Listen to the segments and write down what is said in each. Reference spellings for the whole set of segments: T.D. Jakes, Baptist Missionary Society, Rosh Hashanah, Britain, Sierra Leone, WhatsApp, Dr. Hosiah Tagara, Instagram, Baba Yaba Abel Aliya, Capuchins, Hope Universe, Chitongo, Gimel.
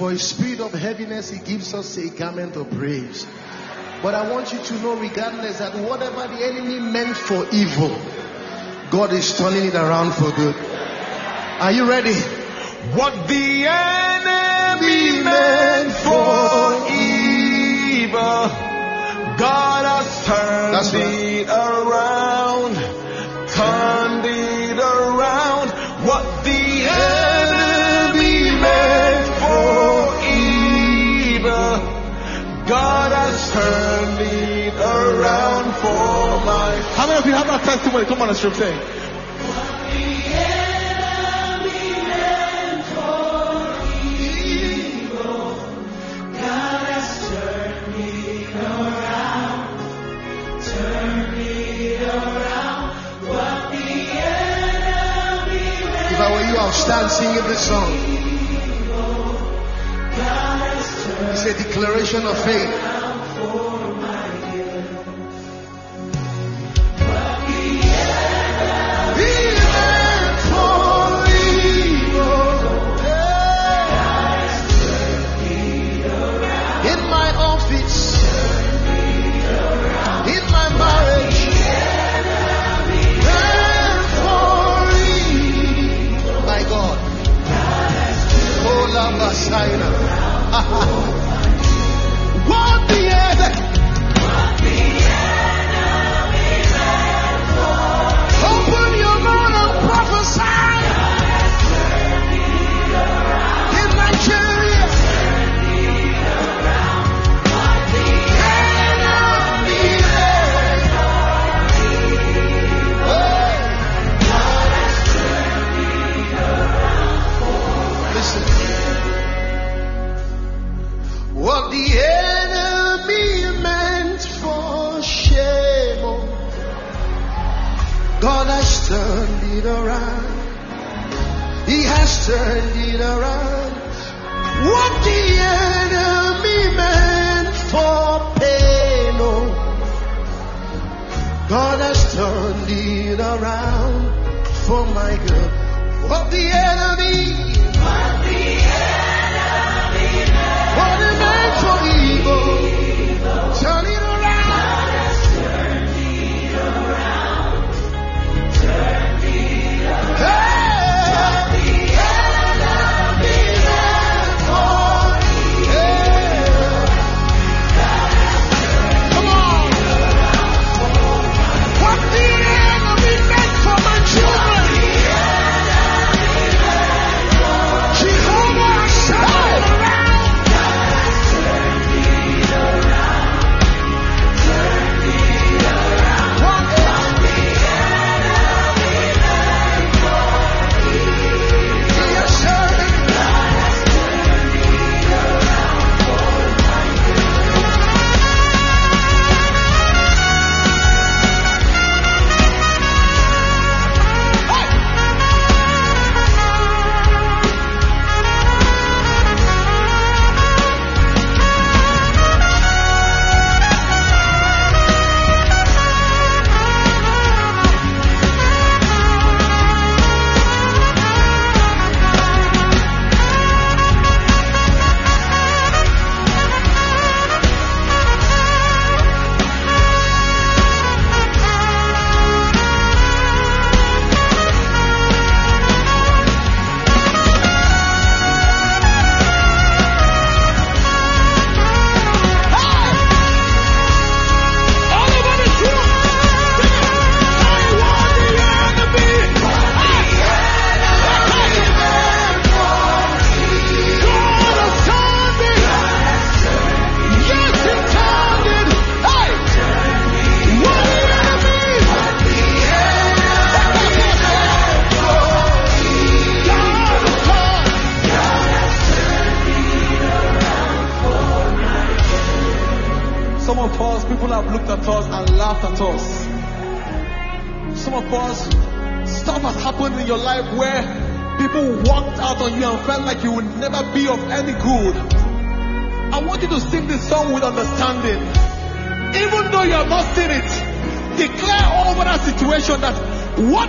For a spirit of heaviness, he gives us a garment of praise. But I want you to know, regardless, that whatever the enemy meant for evil, God is turning it around for good. Are you ready? What the enemy meant for evil, God has turned it around. Turned it around. What the enemy meant for evil, God has turned it around for my. How many of you have that testimony? Come on, let's sing. I'll stand singing this song. It's a declaration of faith. In my office, in my marriage, what the enemy? Open your mouth and prophesy. In Nigeria, what the enemy meant. Oh. Listen. What the enemy meant for shame, God has turned it around. He has turned it around. What the enemy meant for pain, God has turned it around for my good. What the enemy. What the enemy. What it meant for evil, turn it around. Turn it around. Turn it around. Hey.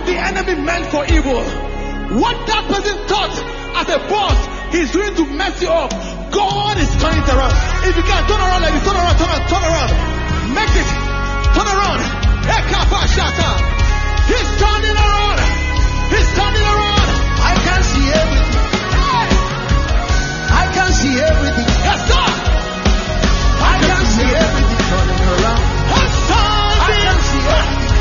The enemy meant for evil. Come on. What the enemy meant for my children. God is turning it around. If you can, turn around like this. Turn around, turn around, turn around. Make it. Turn around. He's turning around. He's turning around. I can see everything. I can see everything. Yes, sir. I can see everything turning around. It's time. I can see everything.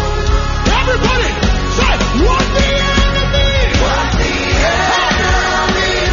Everybody, say, what the enemy? What the enemy?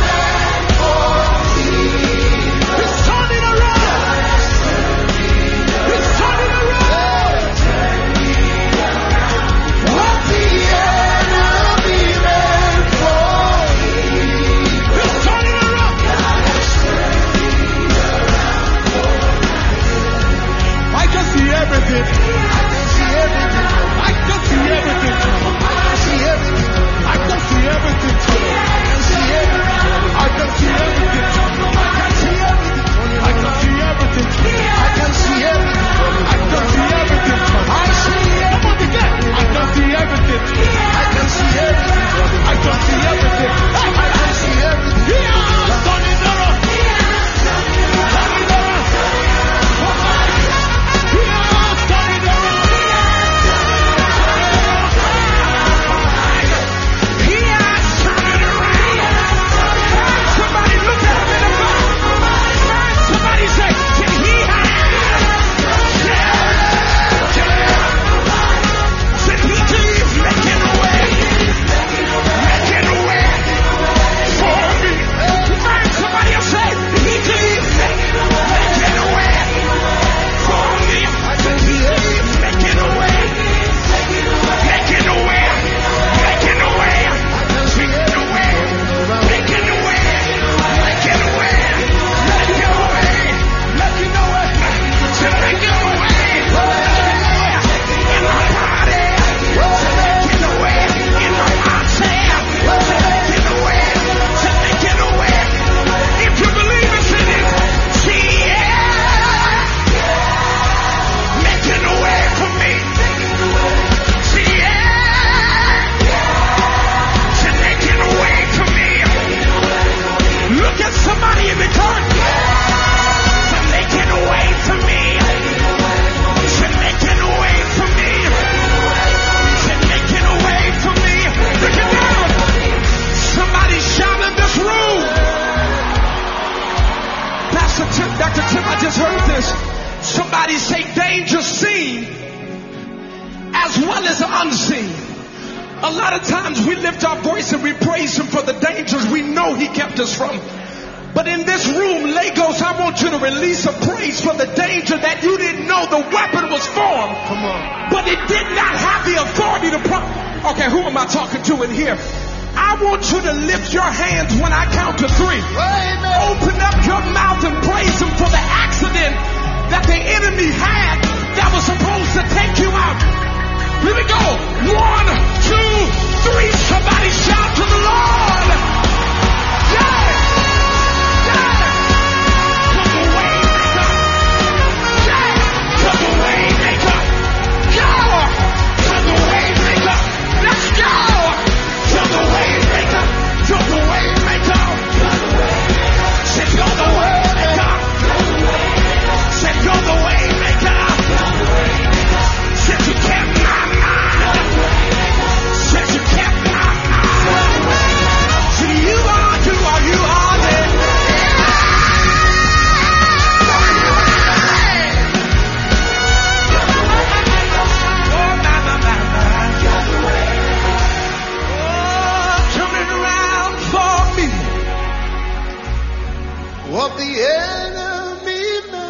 What the enemy meant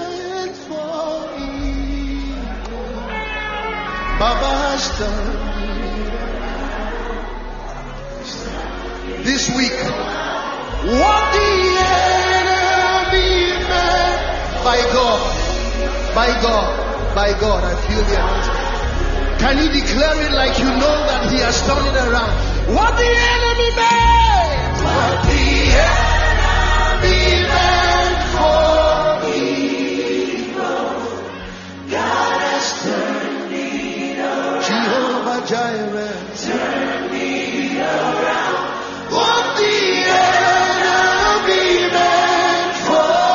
for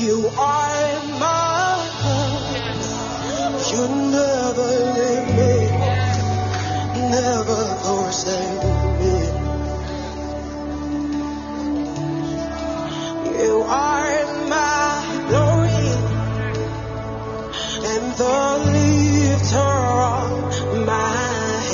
You are my love. You never leave me, never forsake me. You are my glory and the lifter of my head.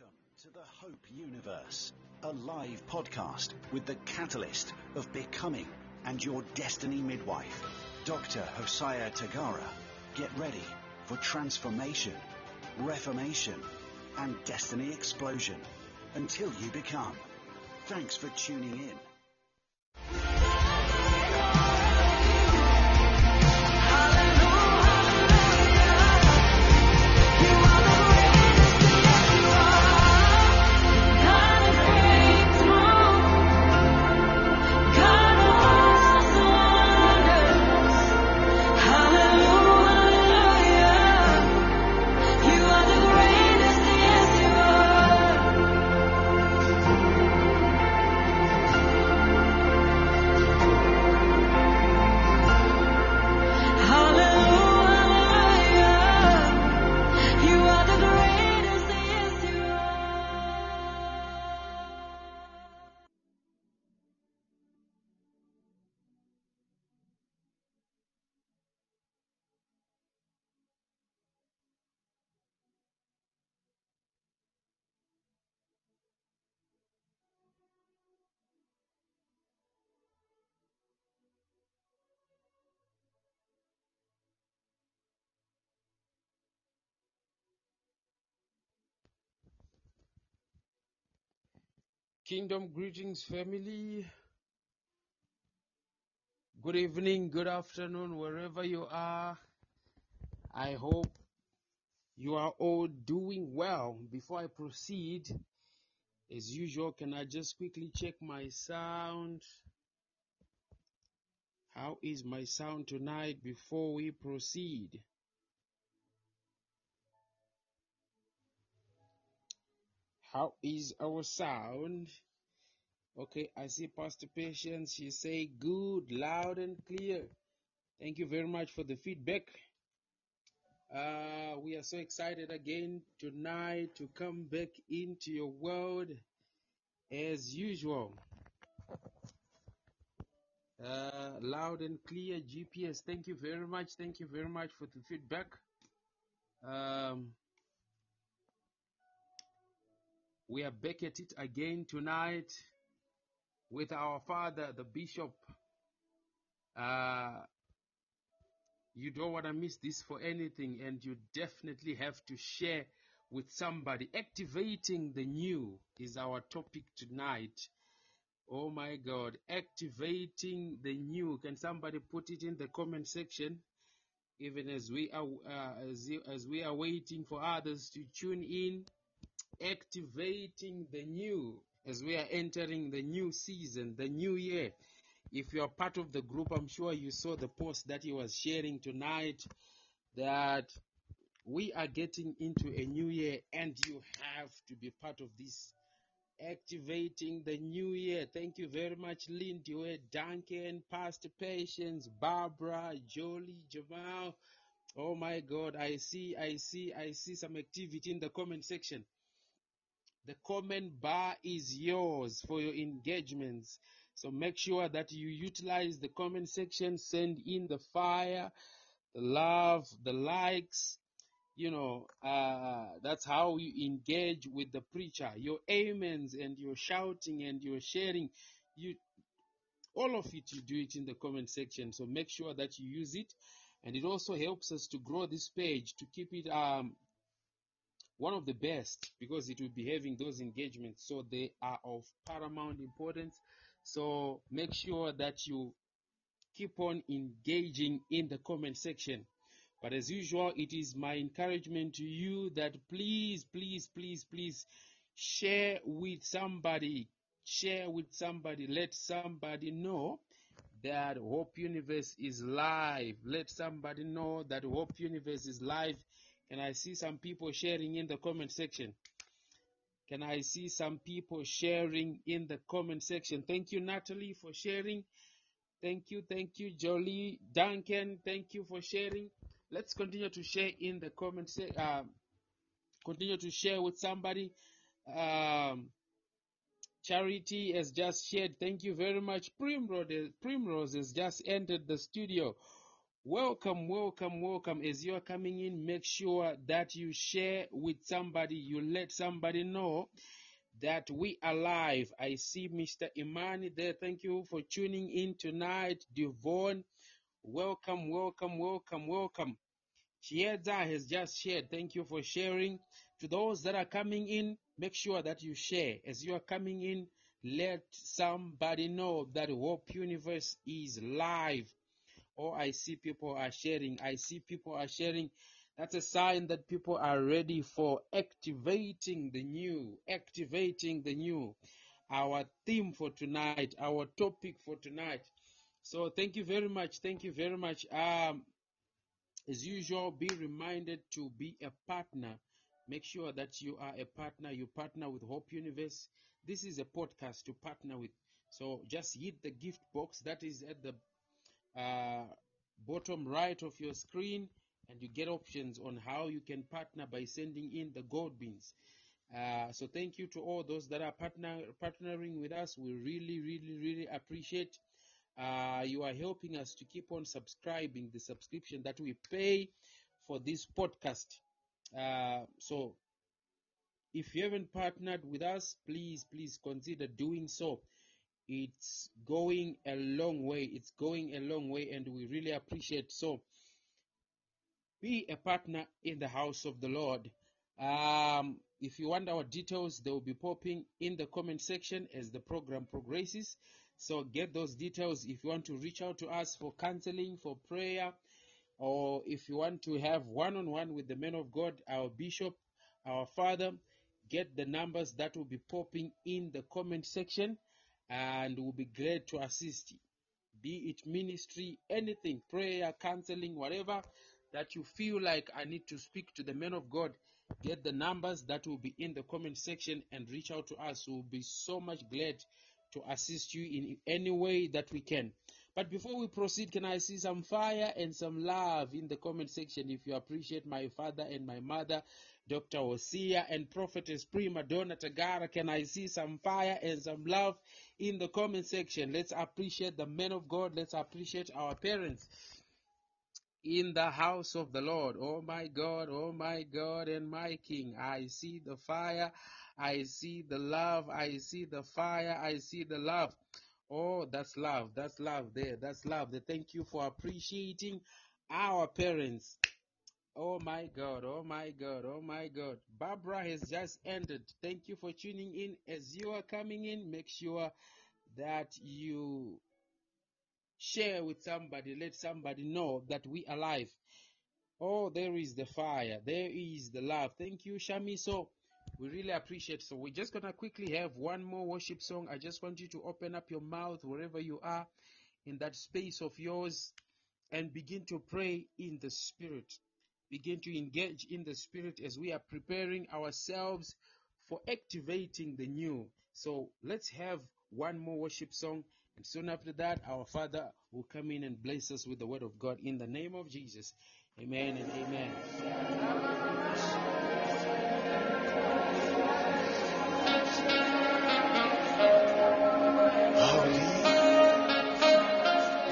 Welcome to the Hope Universe, a live podcast with the catalyst of becoming and your destiny midwife, Dr. Hosiah Tagara. Get ready for transformation, reformation, and destiny explosion until you become. Thanks for tuning in. Kingdom greetings, family. Good evening, good afternoon, wherever you are. I hope you are all doing well. Before I proceed, as usual, can I just quickly check my sound? How is my sound tonight before we proceed? How is our sound? Okay, I see Pastor Patience. She say good, loud and clear. Thank you very much for the feedback. We are so excited again tonight to come back into your world as usual. Loud and clear, GPS. Thank you very much. Thank you very much for the feedback. We are back at it again tonight with our father, the bishop. You don't want to miss this for anything, and you definitely have to share with somebody. Activating the new is our topic tonight. Oh my God, activating the new. Can somebody put it in the comment section? Even as we are as we are waiting for others to tune in. Activating the new, as we are entering the new season, the new year. If you are part of the group, I'm sure you saw the post that he was sharing tonight, that we are getting into a new year and you have to be part of this. Activating the new year. Thank you very much, Lindy, Duncan, Pastor Patience, Barbara, Jolie, Jamal. Oh my God, I see some activity in the comment section. The comment bar is yours for your engagements. So make sure that you utilize the comment section, send in the fire, the love, the likes. You know, that's how you engage with the preacher. Your amens and your shouting and your sharing. All of it, you do it in the comment section. So make sure that you use it. And it also helps us to grow this page, to keep it one of the best, because it will be having those engagements. So they are of paramount importance. So make sure that you keep on engaging in the comment section. But as usual, it is my encouragement to you that please, please, please, please share with somebody. Share with somebody. Let somebody know that Hope Universe is live. Let somebody know that Hope Universe is live. Can I see some people sharing in the comment section? Can I see some people sharing in the comment section? Thank you, Natalie, for sharing. Thank you, Jolie, Duncan. Thank you for sharing. Let's continue to share in the comment section. Continue to share with somebody. Charity has just shared. Thank you very much. Primrose has just entered the studio. Welcome. As you're coming in, make sure that you share with somebody. You let somebody know that we are live. I see Mr. Imani there. Thank you for tuning in tonight. Devon, welcome. Chieda has just shared. Thank you for sharing. To those that are coming in, make sure that you share. As you are coming in, let somebody know that Hope Universe is live. Oh, I see people are sharing. That's a sign that people are ready for activating the new, our theme for tonight, our topic for tonight. So thank you very much. As usual, be reminded to be a partner. Make sure that you are a partner. You partner with Hope Universe. This is a podcast to partner with. So just hit the gift box that is at the bottom right of your screen, and you get options on how you can partner by sending in the gold beans. So thank you to all those that are partnering with us. We really appreciate. You are helping us to keep on subscribing, the subscription that we pay for this podcast. So if you haven't partnered with us, please consider doing so. It's going a long way. And we really appreciate. So be a partner in the house of the Lord. If you want our details, they will be popping in the comment section as the program progresses. So get those details if you want to reach out to us for counseling, for prayer, or if you want to have one-on-one with the man of God, our bishop, our father. Get the numbers that will be popping in the comment section, and we'll be glad to assist you. Be it ministry, anything, prayer, counseling, whatever, that you feel like I need to speak to the man of God, get the numbers that will be in the comment section and reach out to us. We'll be so much glad to assist you in any way that we can. But before we proceed, can I see some fire and some love in the comment section? If you appreciate my father and my mother, Dr. Hosiah and Prophetess Prima Donna Tagara, can I see some fire and some love in the comment section? Let's appreciate the men of God. Let's appreciate our parents in the house of the Lord. Oh my God and my King. I see the fire, I see the love, I see the fire, I see the love. Oh, that's love there. Thank you for appreciating our parents. Oh my God. Barbara has just ended. Thank you for tuning in. As you are coming in, make sure that you share with somebody. Let somebody know that we are live. Oh, there is the fire. There is the love. Thank you, Shami. So we really appreciate. So we're just going to quickly have one more worship song. I just want you to open up your mouth wherever you are in that space of yours and begin to pray in the Spirit. Begin to engage in the Spirit as we are preparing ourselves for activating the new. So let's have one more worship song. And soon after that, our Father will come in and bless us with the word of God in the name of Jesus. Amen and amen. Holy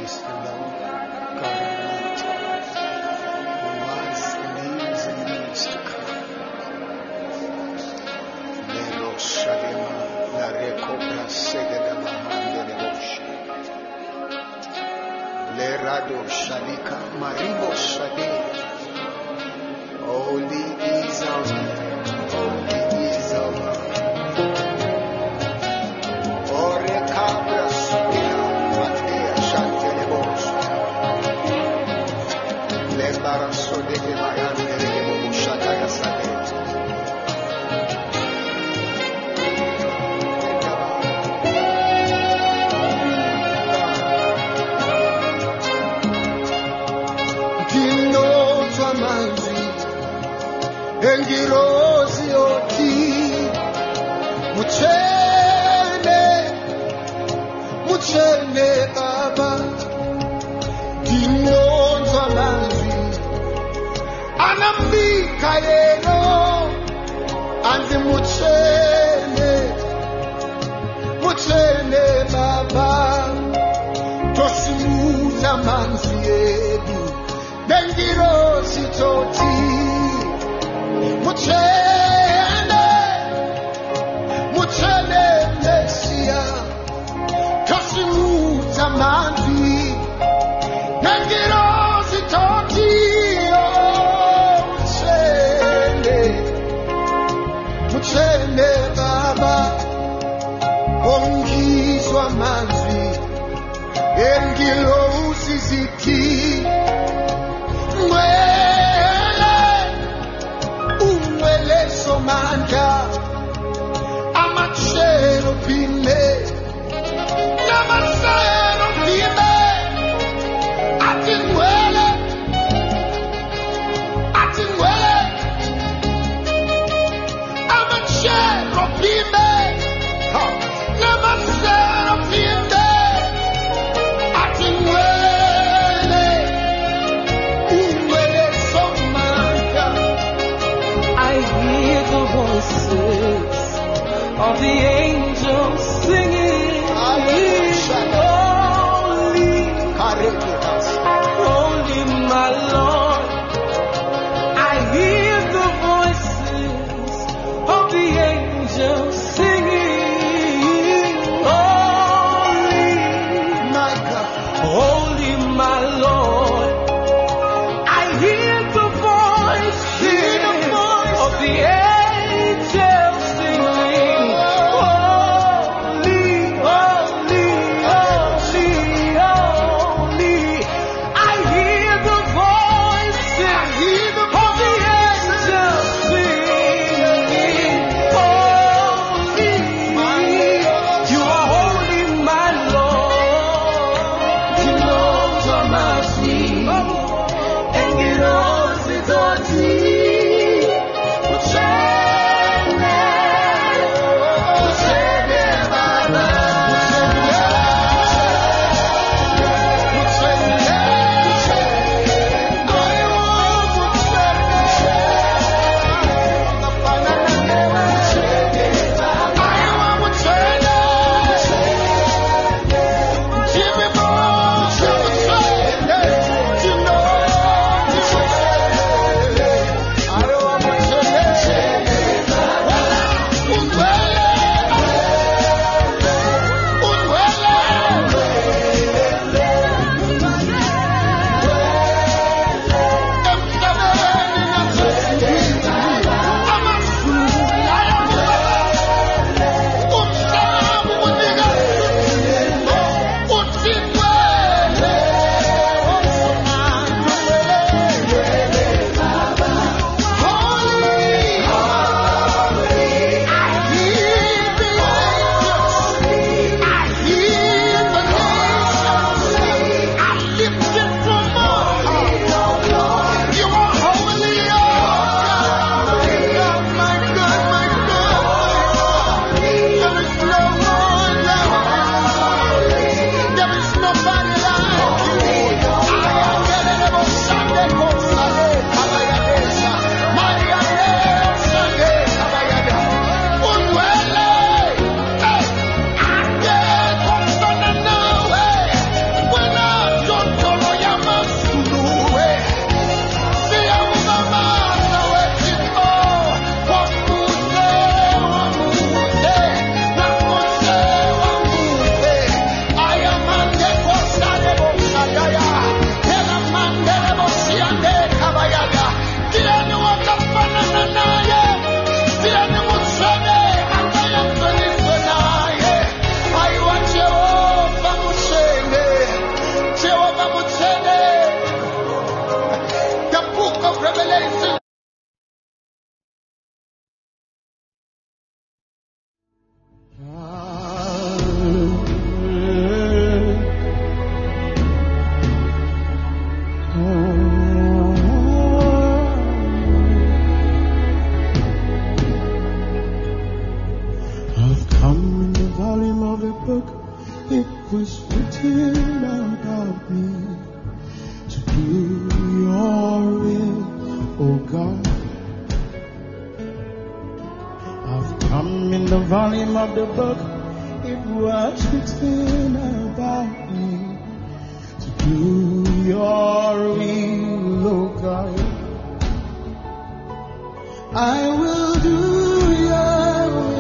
is the Lord God Almighty, who was and is and is to come. Jerusalem, la recobra segala mahande negoshi. Lerado Shalika Maribo Shadi. Holy is our God. Holy is our God. Ore Cabra Sopina Matea Shantelebos. Lebara Sodeke Mayan Nerebo Shataya Sadet. Engirozi oti muchene aba dimonza manzi anambi kalero anzi muchene baba tosimuza manzi edu I've come in the volume of a book. It was written about me to do your will, oh God. I've come in the volume of the book. It was written about me to do your will, oh God. I will do your will.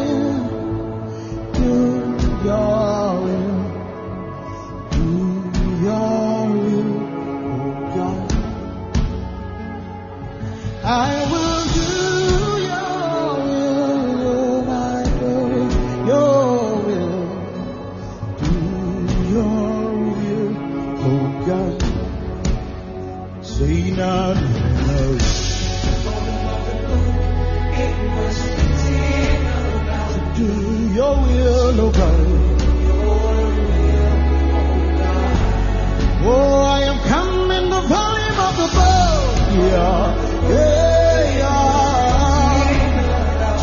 Your will, oh God. I will do your will, and I pray your will. Do your will, oh God. Say not no. Do your will, oh God. Oh, I am coming the volume of the book, yeah, yeah,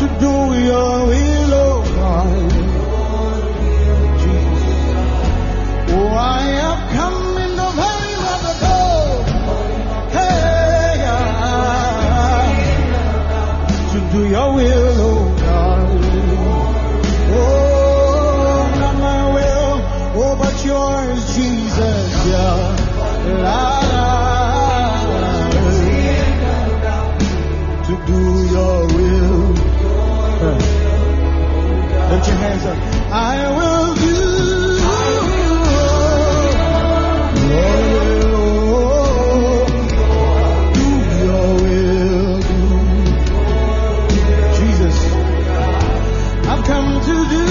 yeah, to do your will, oh God. Oh, I am coming the volume of the book, hey, yeah, to do your will, oh God. Oh, not my will, oh, but yours, Jesus. To do your will. Put your hands up. I will do your will. Do your will. Jesus, I've come to do.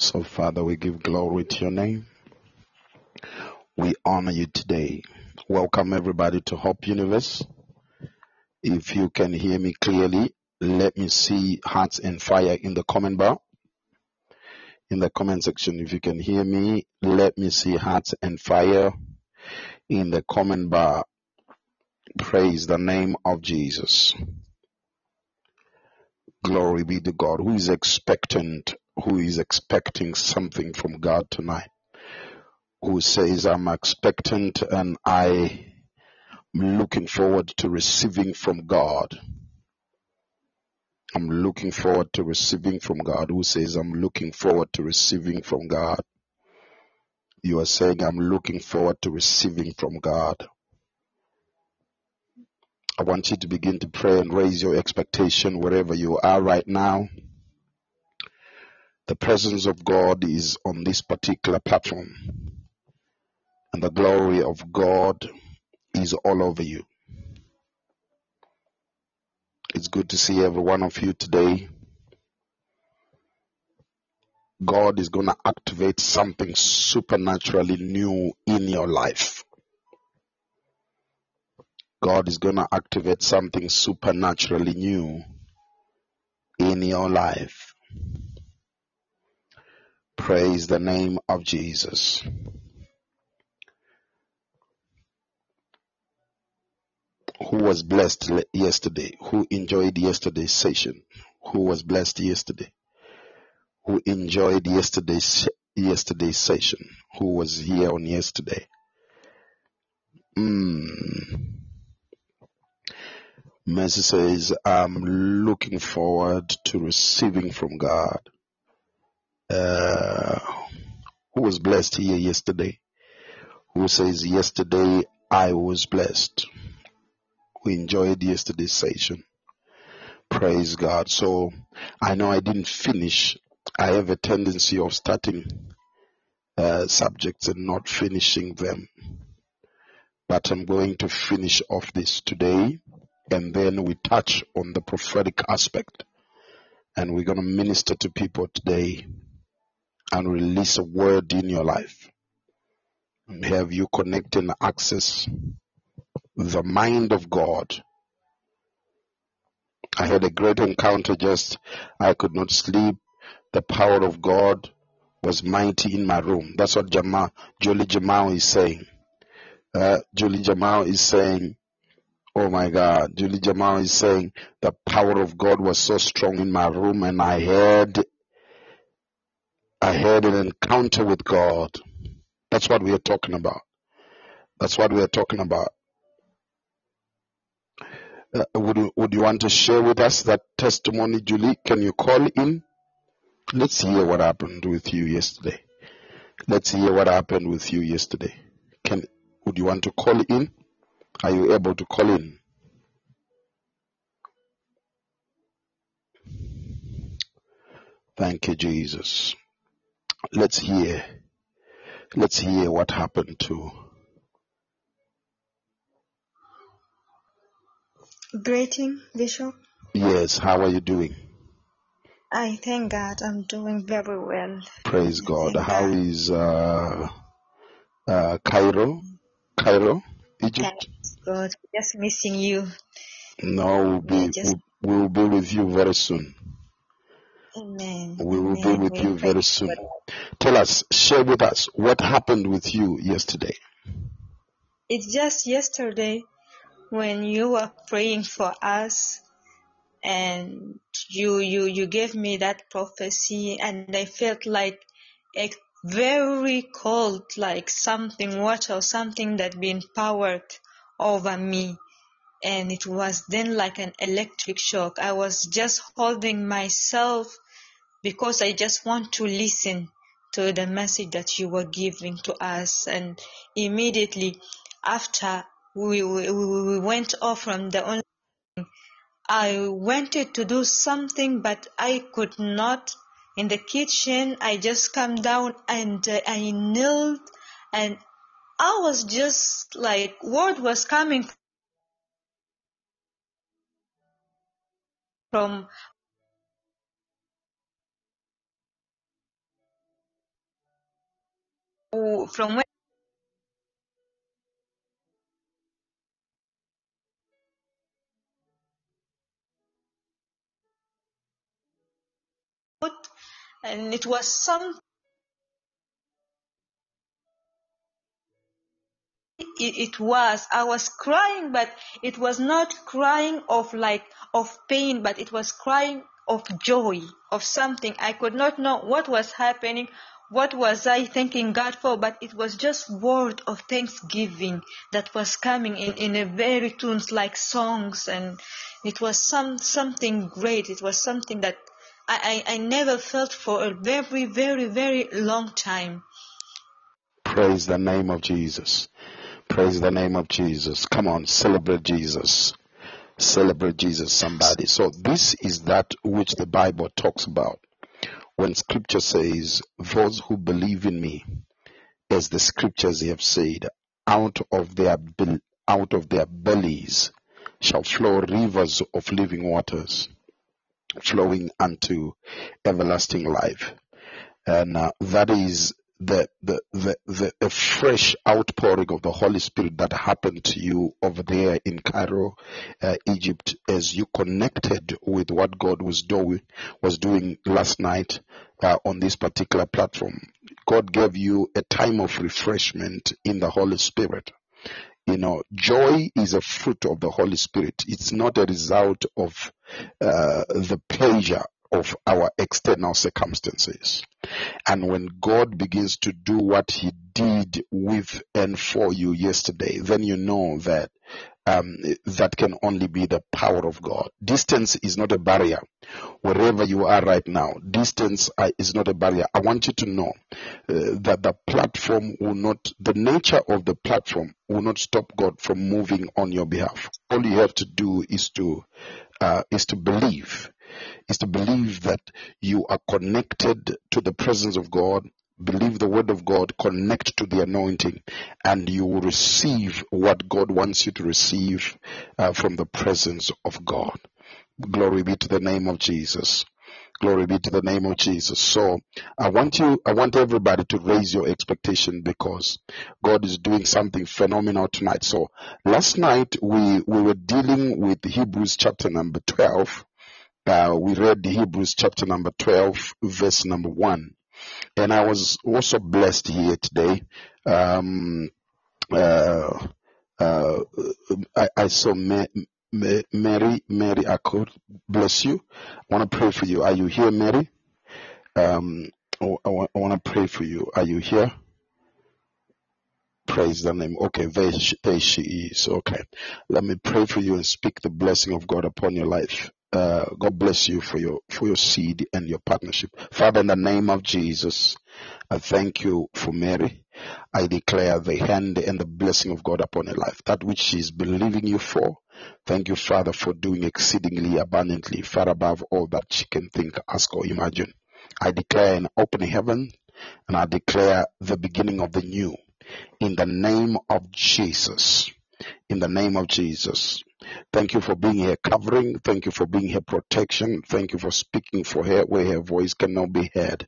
So, Father, we give glory to your name. We honor you today. Welcome, everybody, to Hope Universe. If you can hear me clearly, let me see hearts and fire in the comment bar. In the comment section, if you can hear me, let me see hearts and fire in the comment bar. Praise the name of Jesus. Glory be to God, who is expectant. Who is expecting something from God tonight, who says, I'm expectant and I'm looking forward to receiving from God. I'm looking forward to receiving from God. Who says, I'm looking forward to receiving from God. You are saying, I'm looking forward to receiving from God. I want you to begin to pray and raise your expectation wherever you are right now. The presence of God is on this particular platform, and the glory of God is all over you. It's good to see every one of you today. God is going to activate something supernaturally new in your life. God is going to activate something supernaturally new in your life. Praise the name of Jesus. Who was blessed yesterday? Who enjoyed yesterday's session? Who was blessed yesterday? Who enjoyed yesterday's session? Who was here on yesterday? Mercy says, I'm looking forward to receiving from God. Who was blessed here yesterday? Who says, yesterday I was blessed? Who enjoyed yesterday's session? Praise God. So I know I didn't finish. I have a tendency of starting subjects and not finishing them. But I'm going to finish off this today, and then we touch on the prophetic aspect. And we're going to minister to people today and release a word in your life. And have you connect and access the mind of God. I had a great encounter I could not sleep. The power of God was mighty in my room. That's what Julie Jamal is saying. Julie Jamal is saying, oh my God, Julie Jamal is saying, the power of God was so strong in my room, and I had an encounter with God. That's what we are talking about. That's what we are talking about. Would you want to share with us that testimony, Julie? Can you call in? Let's hear what happened with you yesterday. Let's hear what happened with you yesterday. Would you want to call in? Are you able to call in? Thank you, Jesus. Let's hear what happened to. Greeting, Bishop. Yes, how are you doing? I thank God, I'm doing very well. Praise God. How is Cairo, Egypt? Thank God, just missing you. No, we'll be with you very soon. Amen. We will be with you very soon. Tell us, share with us what happened with you yesterday. It's just yesterday when you were praying for us, and you gave me that prophecy, and I felt like a very cold, like something, water, something that been powered over me, and it was then like an electric shock. I was just holding myself because I just want to listen to the message that you were giving to us, and immediately after we went off from the online. I wanted to do something, but I could not. In the kitchen, I just come down and I knelt, and I was just like, word was coming from where. And it was I was crying, but it was not crying of pain, but it was crying of joy, of something. I could not know what was happening, what was I thanking God for, but it was just word of thanksgiving that was coming in a very tunes like songs, and it was something great. It was something that I never felt for a very, very, very long time. Praise the name of Jesus. Praise the name of Jesus. Come on, celebrate Jesus. Celebrate Jesus, somebody. So this is that which the Bible talks about. When Scripture says, those who believe in me, as the Scriptures have said, out of their bellies shall flow rivers of living waters, flowing unto everlasting life. And that is the fresh outpouring of the Holy Spirit that happened to you over there in Cairo, Egypt, as you connected with what God was doing last night on this particular platform. God gave you a time of refreshment in the Holy Spirit. You know, joy is a fruit of the Holy Spirit. It's not a result of the pleasure of our external circumstances. And when God begins to do what he did with and for you yesterday, then you know that that can only be the power of God. Distance is not a barrier. Wherever you are right now, distance is not a barrier. I want you to know that the nature of the platform will not stop God from moving on your behalf. All you have to do is to believe that you are connected to the presence of God. Believe the word of God, connect to the anointing, and you will receive what God wants you to receive from the presence of God. Glory be to the name of Jesus. Glory be to the name of Jesus. So I want everybody to raise your expectation, because God is doing something phenomenal tonight. So last night we were dealing with Hebrews chapter number 12. We read Hebrews chapter number 12, verse number 1. And I was also blessed here today. I saw Mary Accord. Bless you. I want to pray for you. Are you here, Mary? I want to pray for you. Are you here? Praise the name. Okay, there she is. Okay. Let me pray for you and speak the blessing of God upon your life. God bless you for your seed and your partnership. Father, in the name of Jesus, I thank you for Mary. I declare the hand and the blessing of God upon her life. That which she is believing you for, thank you, Father, for doing exceedingly abundantly, far above all that she can think, ask, or imagine. I declare an open heaven, and I declare the beginning of the new. In the name of Jesus. In the name of Jesus. Thank you for being her covering. Thank you for being her protection. Thank you for speaking for her where her voice cannot be heard.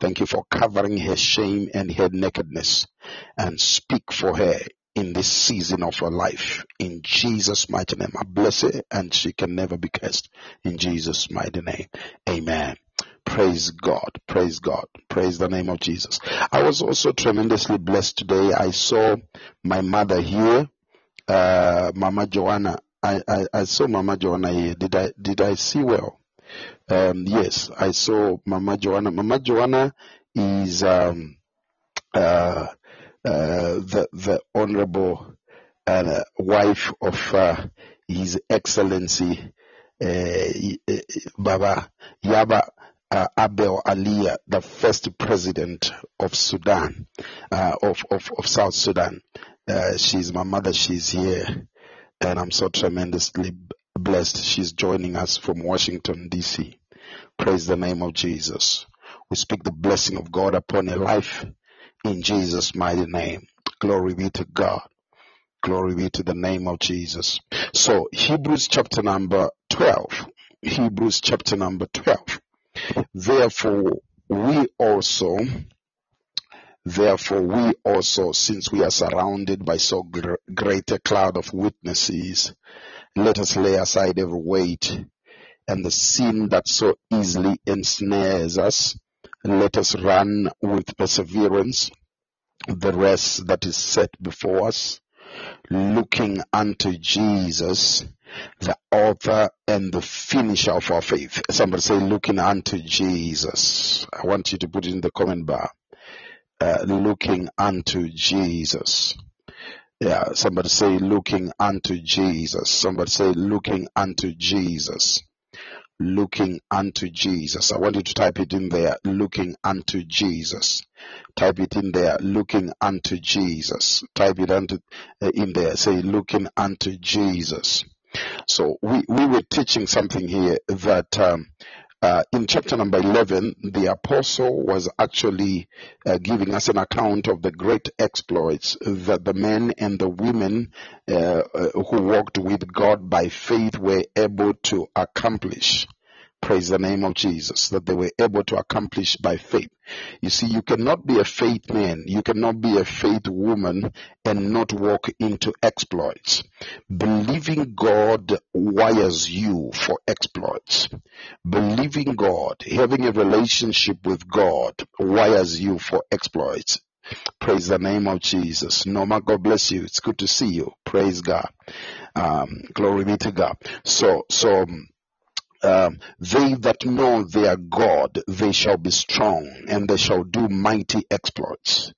Thank you for covering her shame and her nakedness. And speak for her in this season of her life. In Jesus' mighty name. I bless her, and she can never be cursed. In Jesus' mighty name. Amen. Praise God. Praise God. Praise the name of Jesus. I was also tremendously blessed today. I saw my mother here. Mama Joanna. I saw Mama Joanna here. Did I see well? Yes, I saw Mama Joanna. Mama Joanna is the honorable wife of His Excellency Baba Yaba Abel Aliya, the first president of Sudan, of South Sudan. She's my mother. She's here. And I'm so tremendously blessed. She's joining us from Washington, D.C. Praise the name of Jesus. We speak the blessing of God upon her life in Jesus' mighty name. Glory be to God. Glory be to the name of Jesus. So Hebrews chapter number 12. Hebrews chapter number 12. Therefore we also, since we are surrounded by so great a cloud of witnesses, let us lay aside every weight and the sin that so easily ensnares us. Let us run with perseverance the race that is set before us, looking unto Jesus, the author and the finisher of our faith. Somebody say, looking unto Jesus. I want you to put it in the comment bar. Looking unto Jesus. Yeah, somebody say looking unto Jesus. Somebody say looking unto Jesus. Looking unto Jesus. I want you to type it in there. Looking unto Jesus. Type it in there. Looking unto Jesus. Type it in there. Say looking unto Jesus. So we were teaching something here that in chapter number 11, the apostle was actually giving us an account of the great exploits that the men and the women who walked with God by faith were able to accomplish. Praise the name of Jesus, that they were able to accomplish by faith. You see, you cannot be a faith man, you cannot be a faith woman and not walk into exploits. Believing God wires you for exploits. Believing God, having a relationship with God, wires you for exploits. Praise the name of Jesus. Norma, God bless you. It's good to see you. Praise God. Glory be to God. They that know their God, they shall be strong, and they shall do mighty exploits.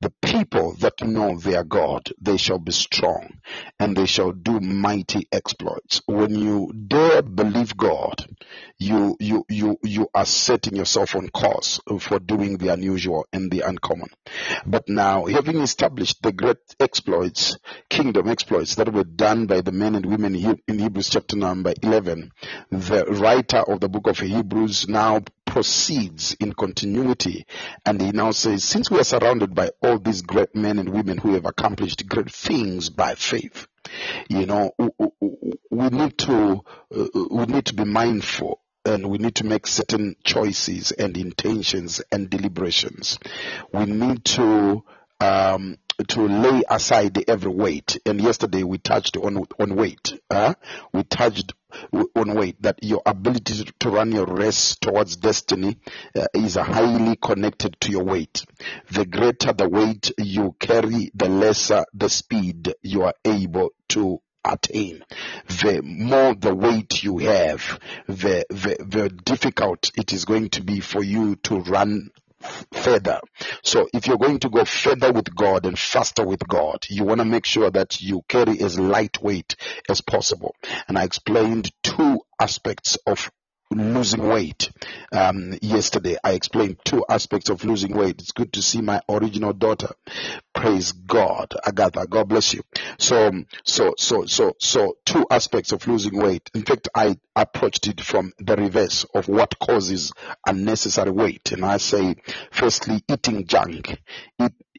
The people that know their God, they shall be strong, and they shall do mighty exploits. When you dare believe God, you are setting yourself on course for doing the unusual and the uncommon. But now, having established the great exploits, kingdom exploits that were done by the men and women in Hebrews chapter number 11, the writer of the book of Hebrews now proceeds in continuity, and he now says, since we are surrounded by all these great men and women who have accomplished great things by faith, you know, we need to be mindful, and we need to make certain choices and intentions and deliberations. We need to lay aside every weight. And yesterday we touched on weight. We touched on weight, that your ability to run your race towards destiny is highly connected to your weight. The greater the weight you carry, the lesser the speed you are able to attain. The more the weight you have, the difficult it is going to be for you to run further. So if you're going to go further with God and faster with God, you want to make sure that you carry as lightweight as possible. And I explained two aspects of losing weight. Yesterday I explained two aspects of losing weight. It's good to see my original daughter. Praise God, Agatha. God bless you. So two aspects of losing weight. In fact, I approached it from the reverse of what causes unnecessary weight. And I say, firstly, eating junk.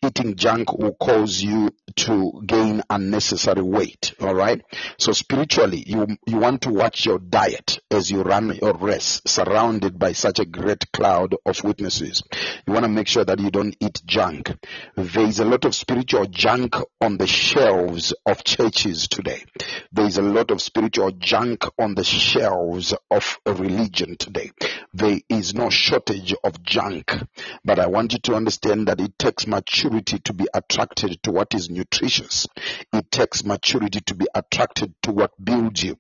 Eating junk will cause you to gain unnecessary weight. All right. So spiritually, you want to watch your diet as you run your race, surrounded by such a great cloud of witnesses. You want to make sure that you don't eat junk. There is a lot of spiritual junk on the shelves of churches today. There is a lot of spiritual junk on the shelves of religion today. There is no shortage of junk. But I want you to understand that it takes maturity to be attracted to what is nutritious. It takes maturity to be attracted to what builds you.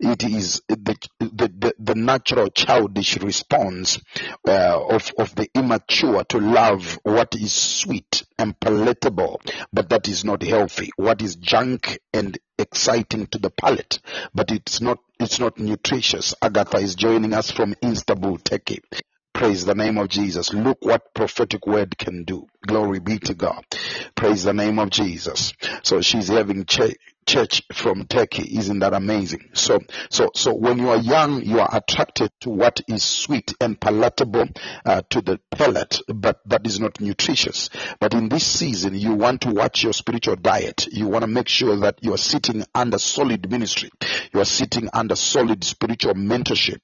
It is the natural childish response of the immature to love what is sweet and palatable, but that is not healthy. What is junk and exciting to the palate, but it's not nutritious. Agatha is joining us from Istanbul, Turkey. Praise the name of Jesus. Look what prophetic word can do. Glory be to God. Praise the name of Jesus. So she's having church from Turkey. Isn't that amazing? So when you are young, you are attracted to what is sweet and palatable to the palate, but that is not nutritious. But in this season, you want to watch your spiritual diet. You want to make sure that you are sitting under solid ministry. You are sitting under solid spiritual mentorship.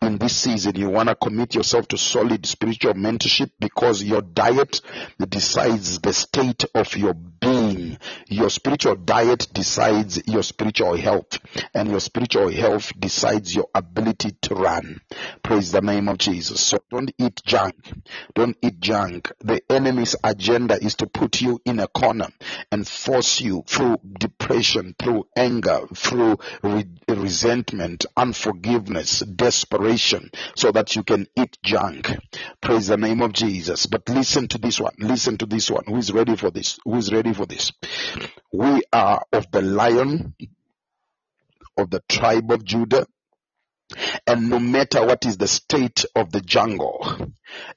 In this season, you want to commit yourself to solid spiritual mentorship, because your diet decides the state of your being. Your spiritual diet decides your spiritual health, and your spiritual health decides your ability to run. Praise the name of Jesus. So don't eat junk. Don't eat junk. The enemy's agenda is to put you in a corner and force you through depression, through anger, through resentment, unforgiveness, desperation, so that you can eat junk. Praise the name of Jesus. But listen to this one. Listen to this one. Who is ready for this? Who is ready for this? We are of the Lion, of the tribe of Judah. And no matter what is the state of the jungle,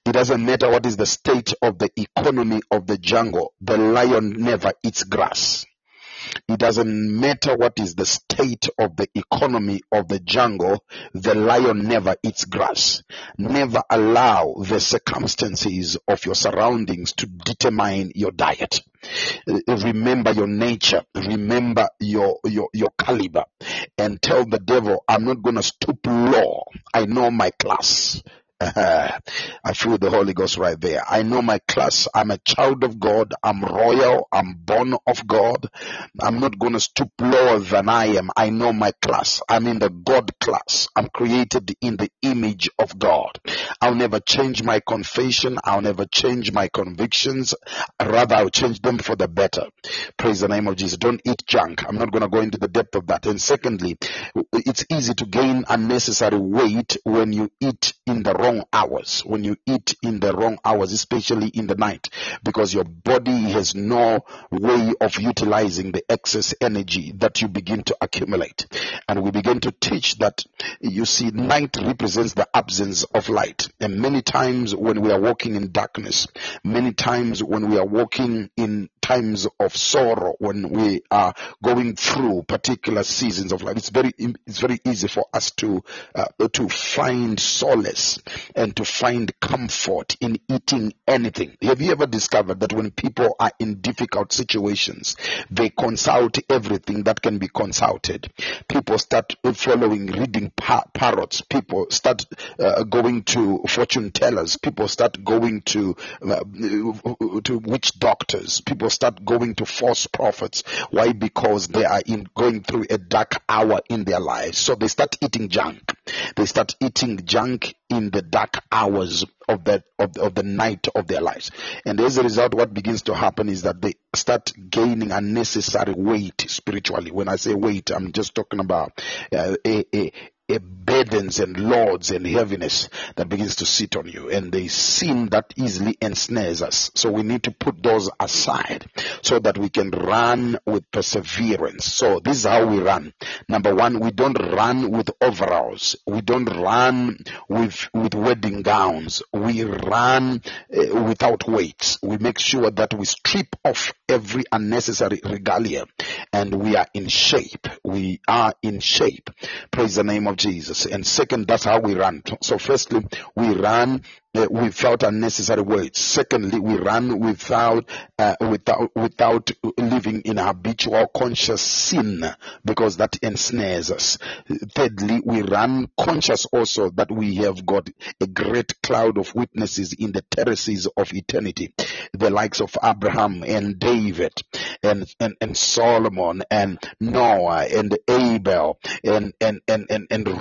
it doesn't matter what is the state of the economy of the jungle, the lion never eats grass. It doesn't matter what is the state of the economy of the jungle, the lion never eats grass. Never allow the circumstances of your surroundings to determine your diet. Remember your nature, remember your caliber, and tell the devil, I'm not going to stoop low. I know my class. I feel the Holy Ghost right there. I know my class. I'm a child of God. I'm royal. I'm born of God. I'm not going to stoop lower than I am. I know my class. I'm in the God class. I'm created in the image of God. I'll never change my confession. I'll never change my convictions. Rather, I'll change them for the better. Praise the name of Jesus. Don't eat junk. I'm not going to go into the depth of that. And secondly, it's easy to gain unnecessary weight when you eat in the wrong hours, when you eat in the wrong hours, especially in the night, because your body has no way of utilizing the excess energy that you begin to accumulate. And we begin to teach that, you see, night represents the absence of light. And many times when we are walking in darkness, many times when we are walking in times of sorrow, when we are going through particular seasons of life, it's very easy for us to find solace and to find comfort in eating anything. Have you ever discovered that when people are in difficult situations, they consult everything that can be consulted? People start following, reading parrots. People start going to fortune tellers. People start going to witch doctors. People start going to false prophets. Why? Because they are going through a dark hour in their lives. So they start eating junk. They start eating junk in the dark hours of the night of their lives. And as a result, what begins to happen is that they start gaining unnecessary weight spiritually. When I say weight, I'm just talking about burdens and loads and heaviness that begins to sit on you, and the sin that easily ensnares us. So we need to put those aside so that we can run with perseverance. So this is how we run. Number one, we don't run with overalls. We don't run with wedding gowns. We run without weights. We make sure that we strip off every unnecessary regalia, and we are in shape. We are in shape. Praise the name of Jesus. And second, that's how we run. So firstly, we run without unnecessary weights. Secondly, we run without living in habitual conscious sin, because that ensnares us. Thirdly, we run conscious also that we have got a great cloud of witnesses in the terraces of eternity, the likes of Abraham and David and Solomon and Noah and Abel and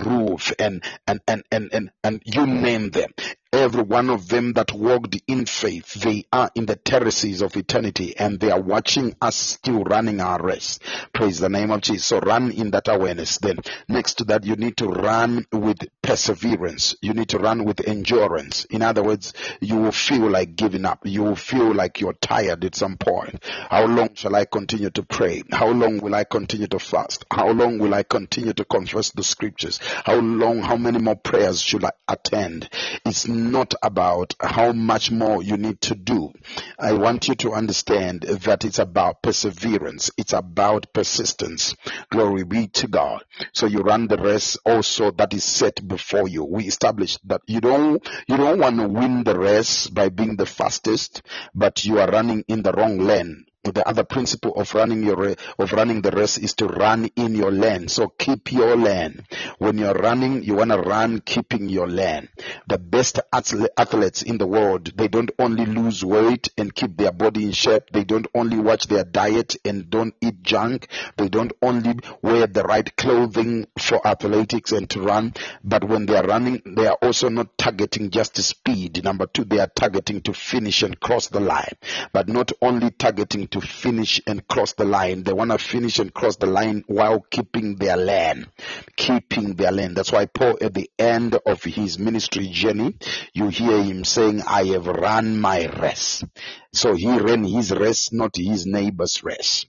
Ruth and you name them. Every one of them that walked in faith, they are in the terraces of eternity, and they are watching us still running our race. Praise the name of Jesus. So run in that awareness. Then next to that, you need to run with perseverance. You need to run with endurance. In other words, you will feel like giving up. You will feel like you're tired at some point. How long shall I continue to pray? How long will I continue to fast? How long will I continue to confess the scriptures? How many more prayers should I attend? It's not about how much more you need to do. I want you to understand that it's about perseverance. It's about persistence. Glory be to God. So you run the race also that is set before you. We established that you don't want to win the race by being the fastest, but you are running in the wrong lane. The other principle of running the race is to run in your lane. So keep your lane. When you're running, you want to run keeping your lane. The best athletes in the world, they don't only lose weight and keep their body in shape. They don't only watch their diet and don't eat junk. They don't only wear the right clothing for athletics and to run. But when they are running, they are also not targeting just speed. Number two, they are targeting to finish and cross the line. But not only targeting to finish and cross the line, they want to finish and cross the line while keeping their lane. Keeping their lane. That's why Paul, at the end of his ministry journey, you hear him saying, I have run my race. So he ran his race, not his neighbor's race.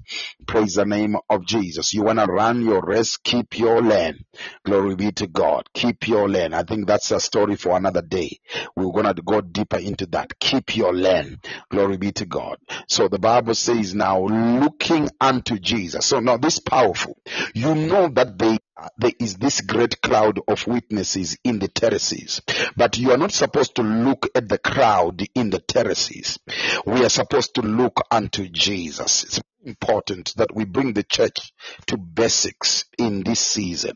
Praise the name of Jesus. You want to run your race, keep your lane. Glory be to God. Keep your lane. I think that's a story for another day. We're going to go deeper into that. Keep your lane. Glory be to God. So the Bible says is now looking unto Jesus. So now this is powerful. You know that there is this great cloud of witnesses in the terraces, but you are not supposed to look at the crowd in the terraces. We are supposed to look unto Jesus. It's important that we bring the church to basics in this season.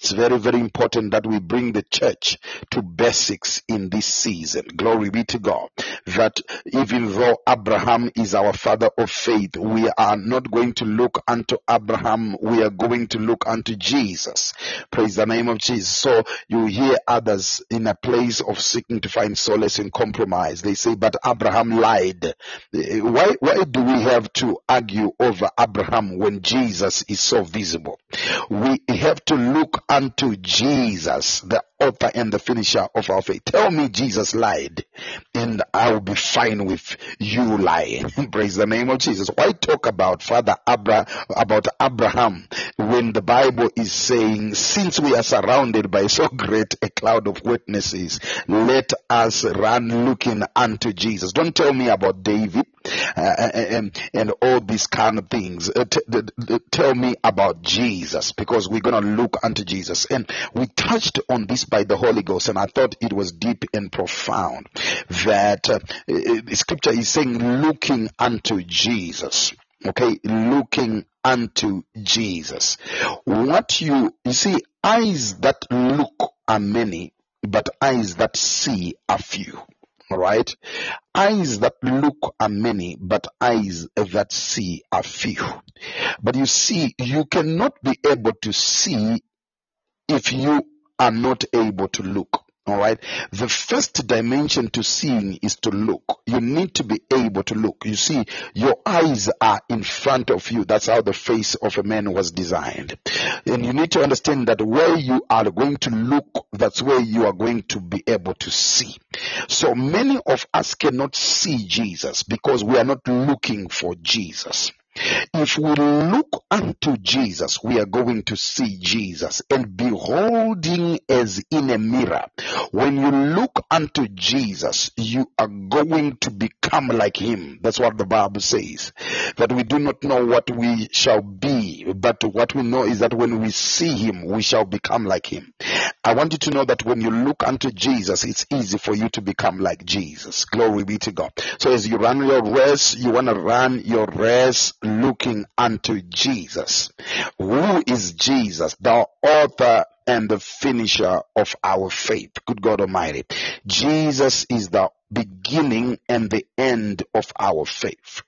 It's very, very important that we bring the church to basics in this season. Glory be to God. That even though Abraham is our father of faith, we are not going to look unto Abraham. We are going to look unto Jesus. Praise the name of Jesus. So you hear others in a place of seeking to find solace in compromise. They say, but Abraham lied. Why do we have to argue over Abraham when Jesus is so visible? We have to look unto Jesus, the author and the finisher of our faith. Tell me Jesus lied, and I will be fine with you lying. Praise the name of Jesus. Why talk about Abraham when the Bible is saying, since we are surrounded by so great a cloud of witnesses, let us run looking unto Jesus. Don't tell me about David and all these kind of things. Tell me about Jesus, because we're going to look unto Jesus. And we touched on this by the Holy Ghost, and I thought it was deep and profound that Scripture is saying looking unto Jesus. Okay, looking unto Jesus. What you see, eyes that look are many, but eyes that see are few. Right? Eyes that look are many, but eyes that see are few. But you see, you cannot be able to see if you are not able to look. All right. The first dimension to seeing is to look. You need to be able to look. You see, your eyes are in front of you. That's how the face of a man was designed. And you need to understand that where you are going to look, that's where you are going to be able to see. So many of us cannot see Jesus because we are not looking for Jesus. If we look unto Jesus, we are going to see Jesus, and beholding as in a mirror. When you look unto Jesus, you are going to become like him. That's what the Bible says, that we do not know what we shall be, but what we know is that when we see him, we shall become like him. I want you to know that when you look unto Jesus, it's easy for you to become like Jesus. Glory be to God. So as you run your race, you want to run your race looking unto Jesus. Who is Jesus? The author and the finisher of our faith. Good God Almighty. Jesus is the beginning and the end of our faith.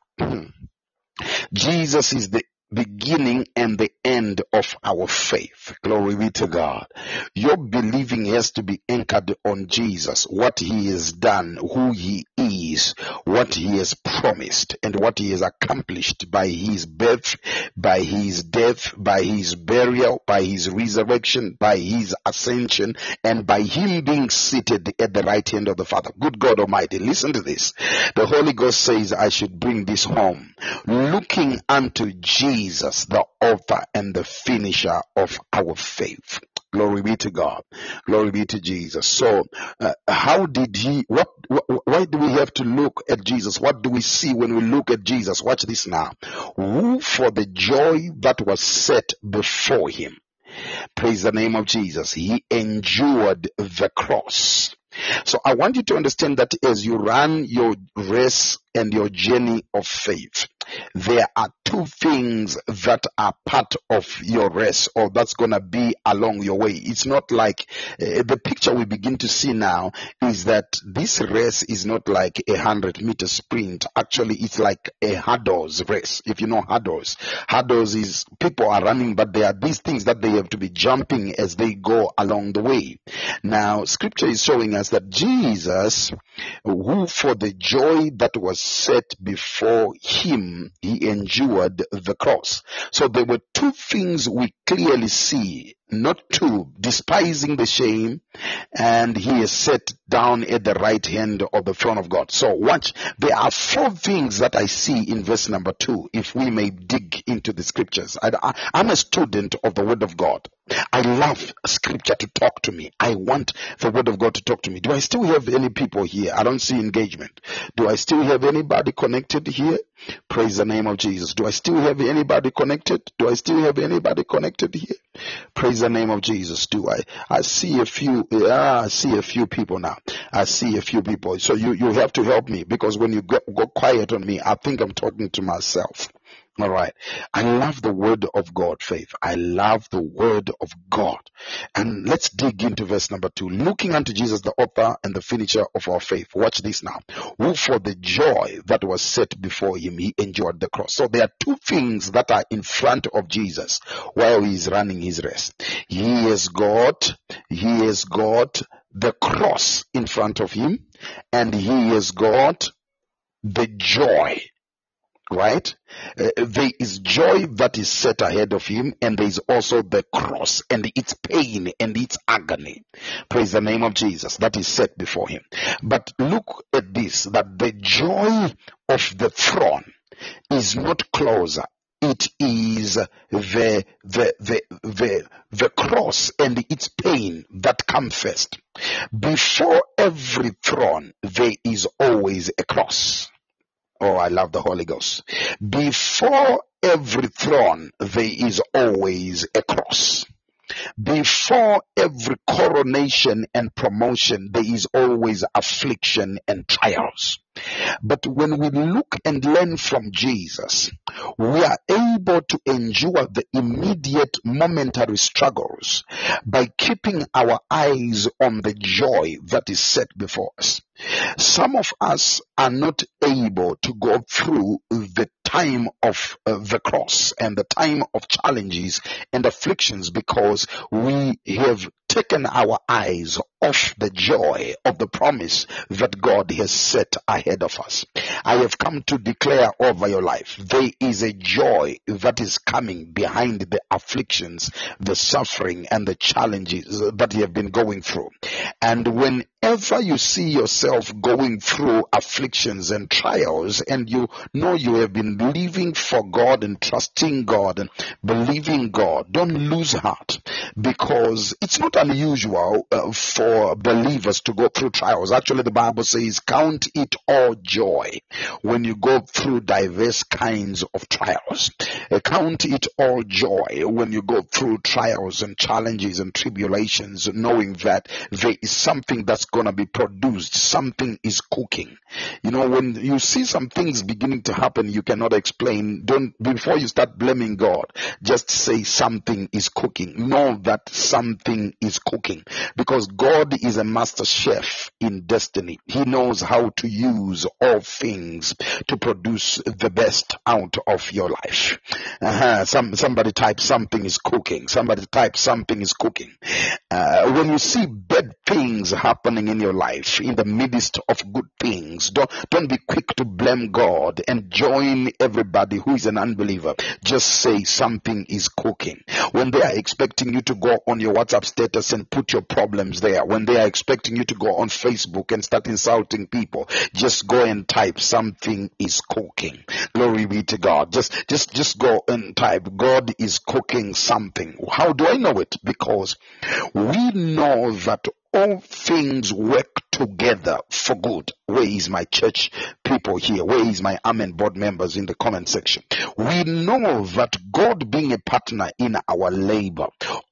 Jesus is the beginning and the end of our faith. Glory be to God. Your believing has to be anchored on Jesus, what he has done, who he is, what he has promised, and what he has accomplished by his birth, by his death, by his burial, by his resurrection, by his ascension, and by him being seated at the right hand of the Father. Good God Almighty, listen to this. The Holy Ghost says I should bring this home. Looking unto Jesus, the author and the finisher of our faith. Glory be to God. Glory be to Jesus. So, how did he, why do we have to look at Jesus? What do we see when we look at Jesus? Watch this now. Who for the joy that was set before him. Praise the name of Jesus. He endured the cross. So I want you to understand that as you run your race and your journey of faith, there are two things that are part of your race, or that's going to be along your way. It's not like the picture we begin to see now is that this race is not like a 100-meter sprint. Actually, it's like a hurdles race. If you know hurdles, hurdles is people are running, but there are these things that they have to be jumping as they go along the way. Now, Scripture is showing us that Jesus, who for the joy that was set before him, he endured the cross. So there were two things we clearly see not two, despising the shame, and he is set down at the right hand of the throne of God. So watch, there are four things that I see in verse number 2, if we may dig into the scriptures. I'm a student of the word of God. I love scripture to talk to me. I want the word of God to talk to me. Do I still have any people here? I don't see engagement. Do I still have anybody connected here? Praise the name of Jesus. Do I still have anybody connected? Do I still have anybody connected here? Praise the name of Jesus. Do I see a few? I see a few people now. I see a few people. So you have to help me, because when you go quiet on me, I think I'm talking to myself. All right. I love the word of God, faith. I love the word of God. And let's dig into verse number 2. Looking unto Jesus, the author and the finisher of our faith. Watch this now. Who for the joy that was set before him, he endured the cross. So there are two things that are in front of Jesus while he's running his race. He has got the cross in front of him, and he has got the joy. Right? There is joy that is set ahead of him, and there is also the cross and its pain and its agony. Praise the name of Jesus. That is set before him. But look at this, that the joy of the throne is not closer. It is the cross and its pain that come first. Before every throne, there is always a cross. Oh, I love the Holy Ghost. Before every throne, there is always a cross. Before every coronation and promotion, there is always affliction and trials. But when we look and learn from Jesus, we are able to endure the immediate momentary struggles by keeping our eyes on the joy that is set before us. Some of us are not able to go through the time of the cross and the time of challenges and afflictions because we have taken our eyes off the joy of the promise that God has set ahead of us. I have come to declare over your life, there is a joy that is coming behind the afflictions, the suffering, and the challenges that you have been going through. And whenever you see yourself going through afflictions and trials, and you know you have been living for God and trusting God and believing God, don't lose heart, because it's not unusual for believers to go through trials. Actually, the Bible says, count it all joy when you go through diverse kinds of trials. Count it all joy when you go through trials and challenges and tribulations, knowing that there is something that's going to be produced. Something is cooking. You know, when you see some things beginning to happen, you cannot explain. Don't, before you start blaming God, just say something is cooking. Know that something is cooking, because God is a master chef in destiny. He knows how to use all things to produce the best out of your life. Somebody type something is cooking. Somebody type something is cooking. When you see bad things happening in your life, in the midst of good things, don't be quick to blame God and join everybody who is an unbeliever. Just say something is cooking. When they are expecting you to go on your WhatsApp status and put your problems there, when they are expecting you to go on Facebook and start insulting people, just go and type something is cooking. Glory be to God. Just go and type God is cooking something. How do I know it? Because we know that all things work together for good. Where is my church people here? Where is my Amen board members in the comment section? We know that God being a partner in our labor,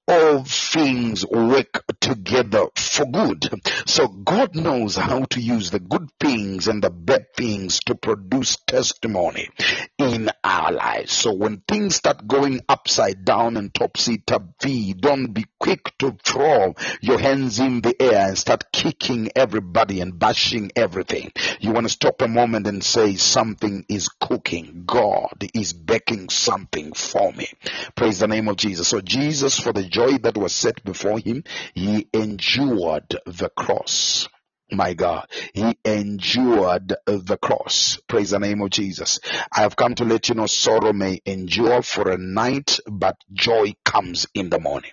all things work together for good. So God knows how to use the good things and the bad things to produce testimony in our lives. So when things start going upside down and topsy-turvy, don't be quick to throw your hands in the air and start kicking everybody and bashing everything. You want to stop a moment and say something is cooking. God is baking something for me. Praise the name of Jesus. So Jesus, for the joy that was set before him, he endured the cross. My God, he endured the cross. Praise the name of Jesus. I have come to let you know sorrow may endure for a night, but joy comes in the morning.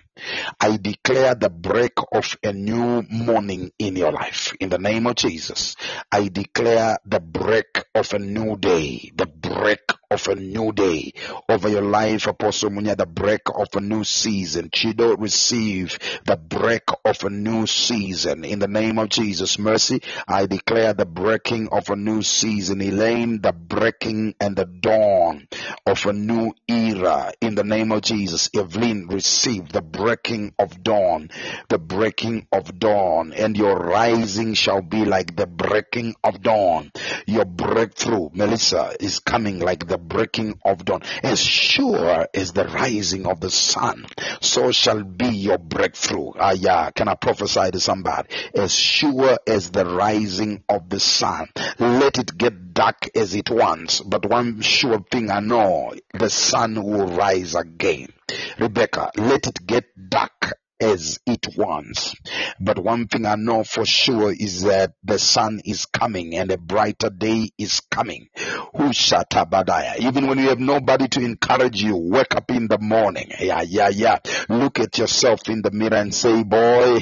I declare the break of a new morning in your life. In the name of Jesus, I declare the break of a new day, the break of a new day over your life, Apostle Munya, the break of a new season. Chido, receive the break of a new season. In the name of Jesus, Mercy, I declare the breaking of a new season. Elaine, the breaking and the dawn of a new era. In the name of Jesus, Evelyn, receive the breaking of dawn, the breaking of dawn, and your rising shall be like the breaking of dawn. Your breakthrough, Melissa, is coming like the breaking of dawn. As sure as the rising of the sun, so shall be your breakthrough. Ah, yeah. Can I prophesy to somebody? As sure as the rising of the sun, let it get dark as it wants, but one sure thing I know, the sun will rise again. Rebecca, let it get dark as it wants, but one thing I know for sure is that the sun is coming and a brighter day is coming. Even when you have nobody to encourage you, wake up in the morning. Yeah. Look at yourself in the mirror and say, boy,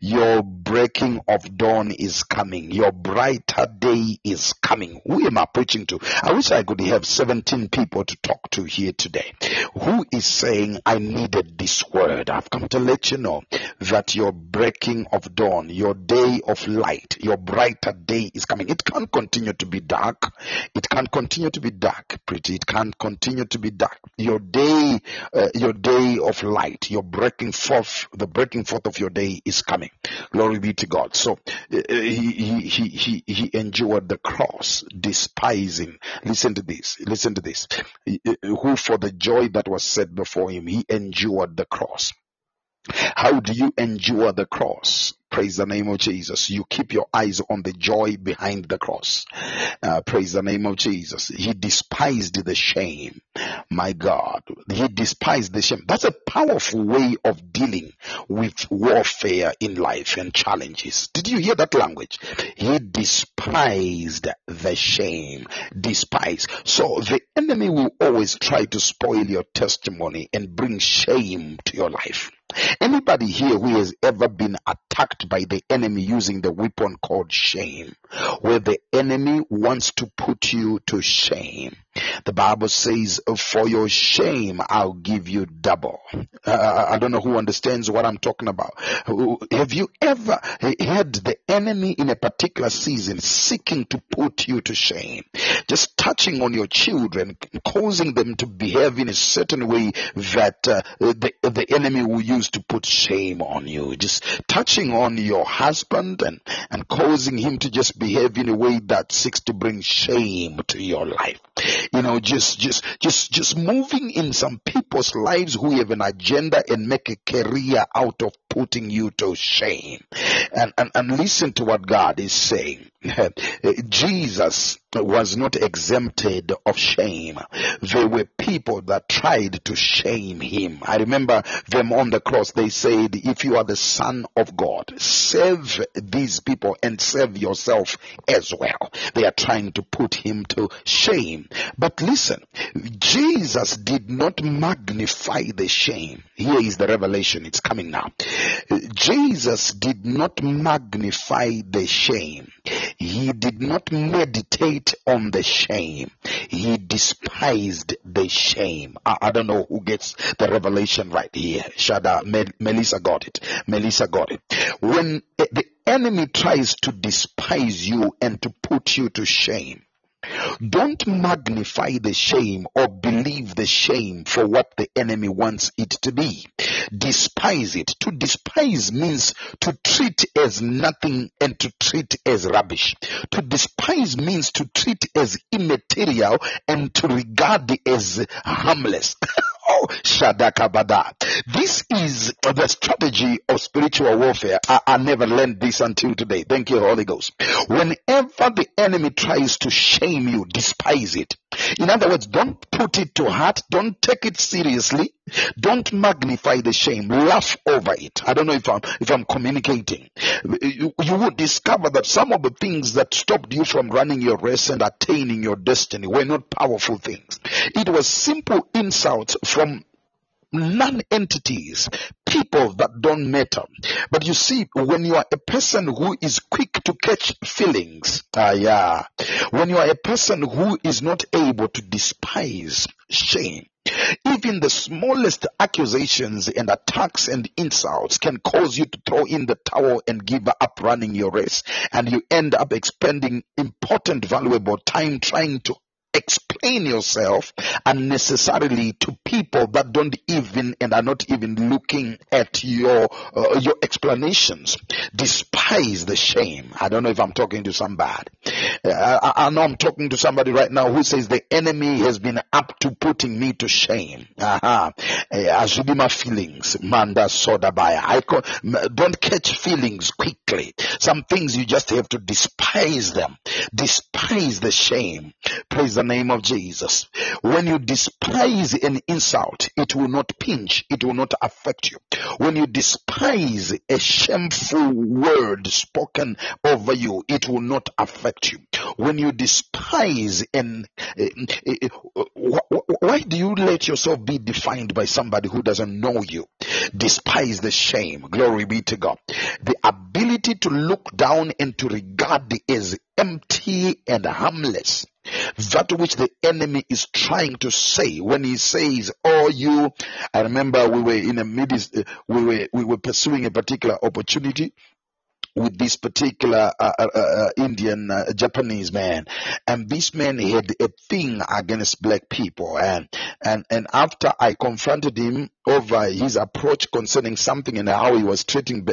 your breaking of dawn is coming. Your brighter day is coming. Who am I preaching to? I wish I could have 17 people to talk to here today. Who is saying, I needed this word? I've come to let you know that your breaking of dawn, your day of light, your brighter day is coming. It can't continue to be dark. It can't continue to be dark, pretty. It can't continue to be dark. Your day of light, your breaking forth, the breaking forth of your day is coming. Glory be to God. So he endured the cross, despising. Listen to this. Listen to this. Who for the joy that was set before him, he endured the cross. How do you endure the cross? Praise the name of Jesus. You keep your eyes on the joy behind the cross. Praise the name of Jesus. He despised the shame. My God. He despised the shame. That's a powerful way of dealing with warfare in life and challenges. Did you hear that language? He despised the shame. Despise. So the enemy will always try to spoil your testimony and bring shame to your life. Anybody here who has ever been attacked by the enemy using the weapon called shame, where the enemy wants to put you to shame. The Bible says, for your shame, I'll give you double. I don't know who understands what I'm talking about. Have you ever had the enemy in a particular season seeking to put you to shame? Just touching on your children, causing them to behave in a certain way that the enemy will use to put shame on you. Just touching on your husband and causing him to just behave in a way that seeks to bring shame to your life. You know, just moving in some people's lives who have an agenda and make a career out of putting you to shame. And listen to what God is saying. Jesus was not exempted of shame. There were people that tried to shame him. I remember them on the cross. They said, if you are the Son of God, save these people and save yourself as well. They are trying to put him to shame. But listen, Jesus did not magnify the shame. Here is the revelation. It's coming now. Jesus did not magnify the shame. He did not meditate on the shame. He despised the shame. I don't know who gets the revelation right here. Shada, Melissa got it. Melissa got it. When the enemy tries to despise you and to put you to shame, don't magnify the shame or believe the shame for what the enemy wants it to be. Despise it. To despise means to treat as nothing and to treat as rubbish. To despise means to treat as immaterial and to regard as harmless. Oh, Shadakabada. This is the strategy of spiritual warfare. I never learned this until today. Thank you, Holy Ghost. Whenever the enemy tries to shame you, despise it. In other words, don't put it to heart. Don't take it seriously. Don't magnify the shame. Laugh over it. I don't know if I'm communicating. You will discover that some of the things that stopped you from running your race and attaining your destiny were not powerful things. It was simple insults from non-entities, people that don't matter. But you see, when you are a person who is quick to catch feelings, when you are a person who is not able to despise shame, even the smallest accusations and attacks and insults can cause you to throw in the towel and give up running your race. And you end up expending important, valuable time trying to explain yourself unnecessarily to people that don't even and are not even looking at your explanations. Despise the shame. I don't know if I'm talking to somebody. I know I'm talking to somebody right now who says the enemy has been up to putting me to shame. I should do my feelings. Manda soda by. Don't catch feelings quickly. Some things you just have to despise them. Despise the shame. Praise the name of Jesus. When you despise an insult, it will not pinch, it will not affect you. When you despise a shameful word spoken over you, it will not affect you. When you despise an why do you let yourself be defined by somebody who doesn't know you? Despise the shame. Glory be to God. The ability to look down and to regard as empty and harmless that which the enemy is trying to say when he says, "Oh, you." I remember we were in a we were pursuing a particular opportunity with this particular Indian Japanese man, and this man had a thing against black people, and after I confronted him over his approach concerning something and how he was treating,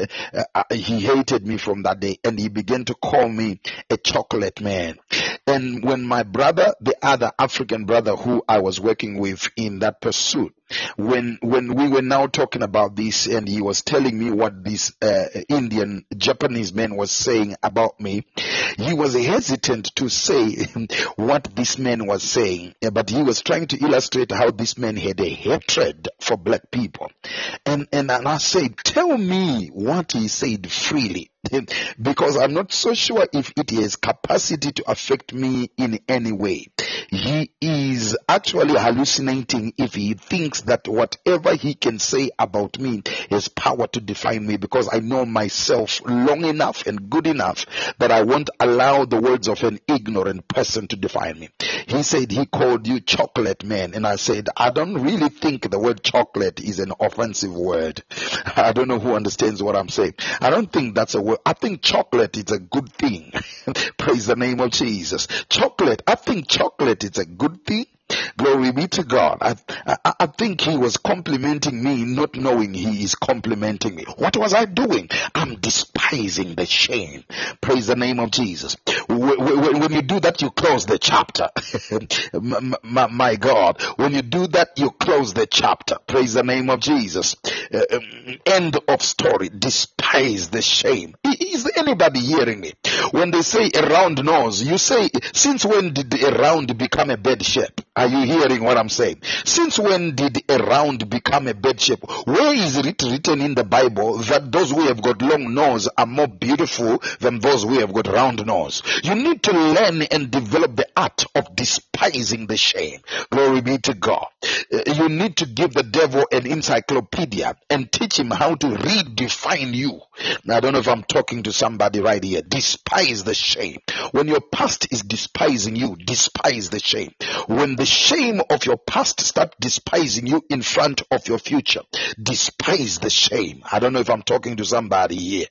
he hated me from that day, and he began to call me a chocolate man. And when my brother, the other African brother who I was working with in that pursuit, when we were now talking about this and he was telling me what this Indian Japanese man was saying about me, he was hesitant to say what this man was saying, but he was trying to illustrate how this man had a hatred for black people. And I said, tell me what he said freely, because I'm not so sure if it has capacity to affect me in any way. He is actually hallucinating if he thinks that whatever he can say about me has power to define me, because I know myself long enough and good enough that I won't allow the words of an ignorant person to define me. He said he called you chocolate man, and I said, I don't really think the word chocolate is an offensive word. I don't know who understands what I'm saying. I don't think that's a word. I think chocolate is a good thing. Praise the name of Jesus. Chocolate. I think chocolate is a good thing. Glory be to God. I think he was complimenting me, not knowing he is complimenting me. What was I doing? I'm despising the shame. Praise the name of Jesus. When you do that, you close the chapter. My God. When you do that, you close the chapter. Praise the name of Jesus. End of story. Despise the shame. Is anybody hearing me? When they say a round nose, you say, since when did a round become a bad shape? Are you hearing what I'm saying? Since when did a round become a bad shape? Where is it written in the Bible that those who have got long nose are more beautiful than those who have got round nose? You need to learn and develop the art of despising the shame. Glory be to God. You need to give the devil an encyclopedia and teach him how to redefine you. Now, I don't know if I'm talking to somebody right here. Despise the shame. When your past is despising you, despise the shame. When the shame of your past starts despising you in front of your future, despise the shame. I don't know if I'm talking to somebody here.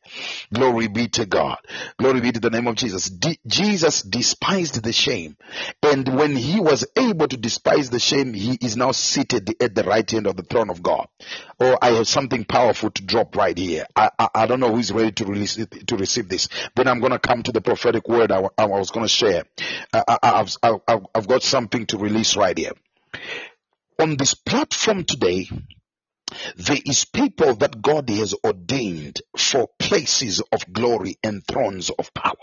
Glory be to God. Glory be to the name of Jesus. Jesus despised the shame. And when he was able to despise the shame, he is now seated at the right hand of the throne of God. Oh, I have something powerful to drop right here. I don't know who's ready to release it, to receive this. Then I'm going to come to the prophetic word I was going to share. I've got something to release right here. On this platform today, There is people that God has ordained for places of glory and thrones of power.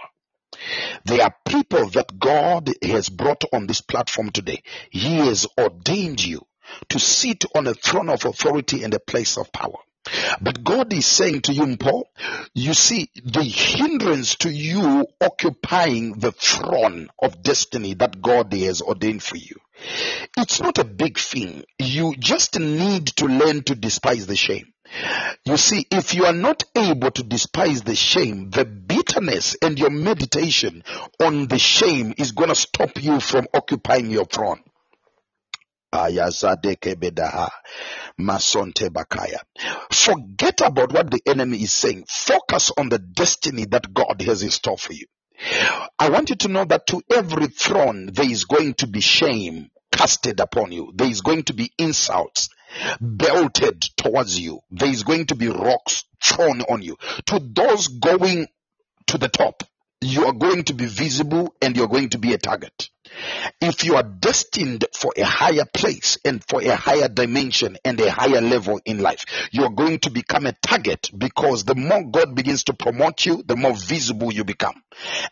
There are people that God has brought on this platform today. He has ordained you to sit on a throne of authority and a place of power. But God is saying to you, Paul, you see, the hindrance to you occupying the throne of destiny that God has ordained for you, it's not a big thing. You just need to learn to despise the shame. You see, if you are not able to despise the shame, the bitterness and your meditation on the shame is going to stop you from occupying your throne. Forget about what the enemy is saying. Focus on the destiny that God has in store for you. I want you to know that to every throne there is going to be shame casted upon you. There is going to be insults belted towards you. There is going to be rocks thrown on you. To those going to the top, you are going to be visible and you're going to be a target. If you are destined for a higher place and for a higher dimension and a higher level in life, you are going to become a target, because the more God begins to promote you, the more visible you become.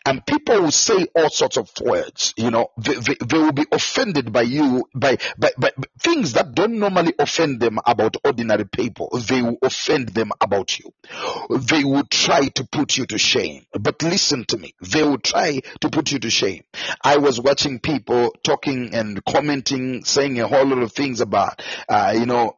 And people will say all sorts of words, you know, they will be offended by you, by things that don't normally offend them about ordinary people. They will offend them about you. They will try to put you to shame. But listen to me, they will try to put you to shame. I was watching people talking and commenting, saying a whole lot of things about,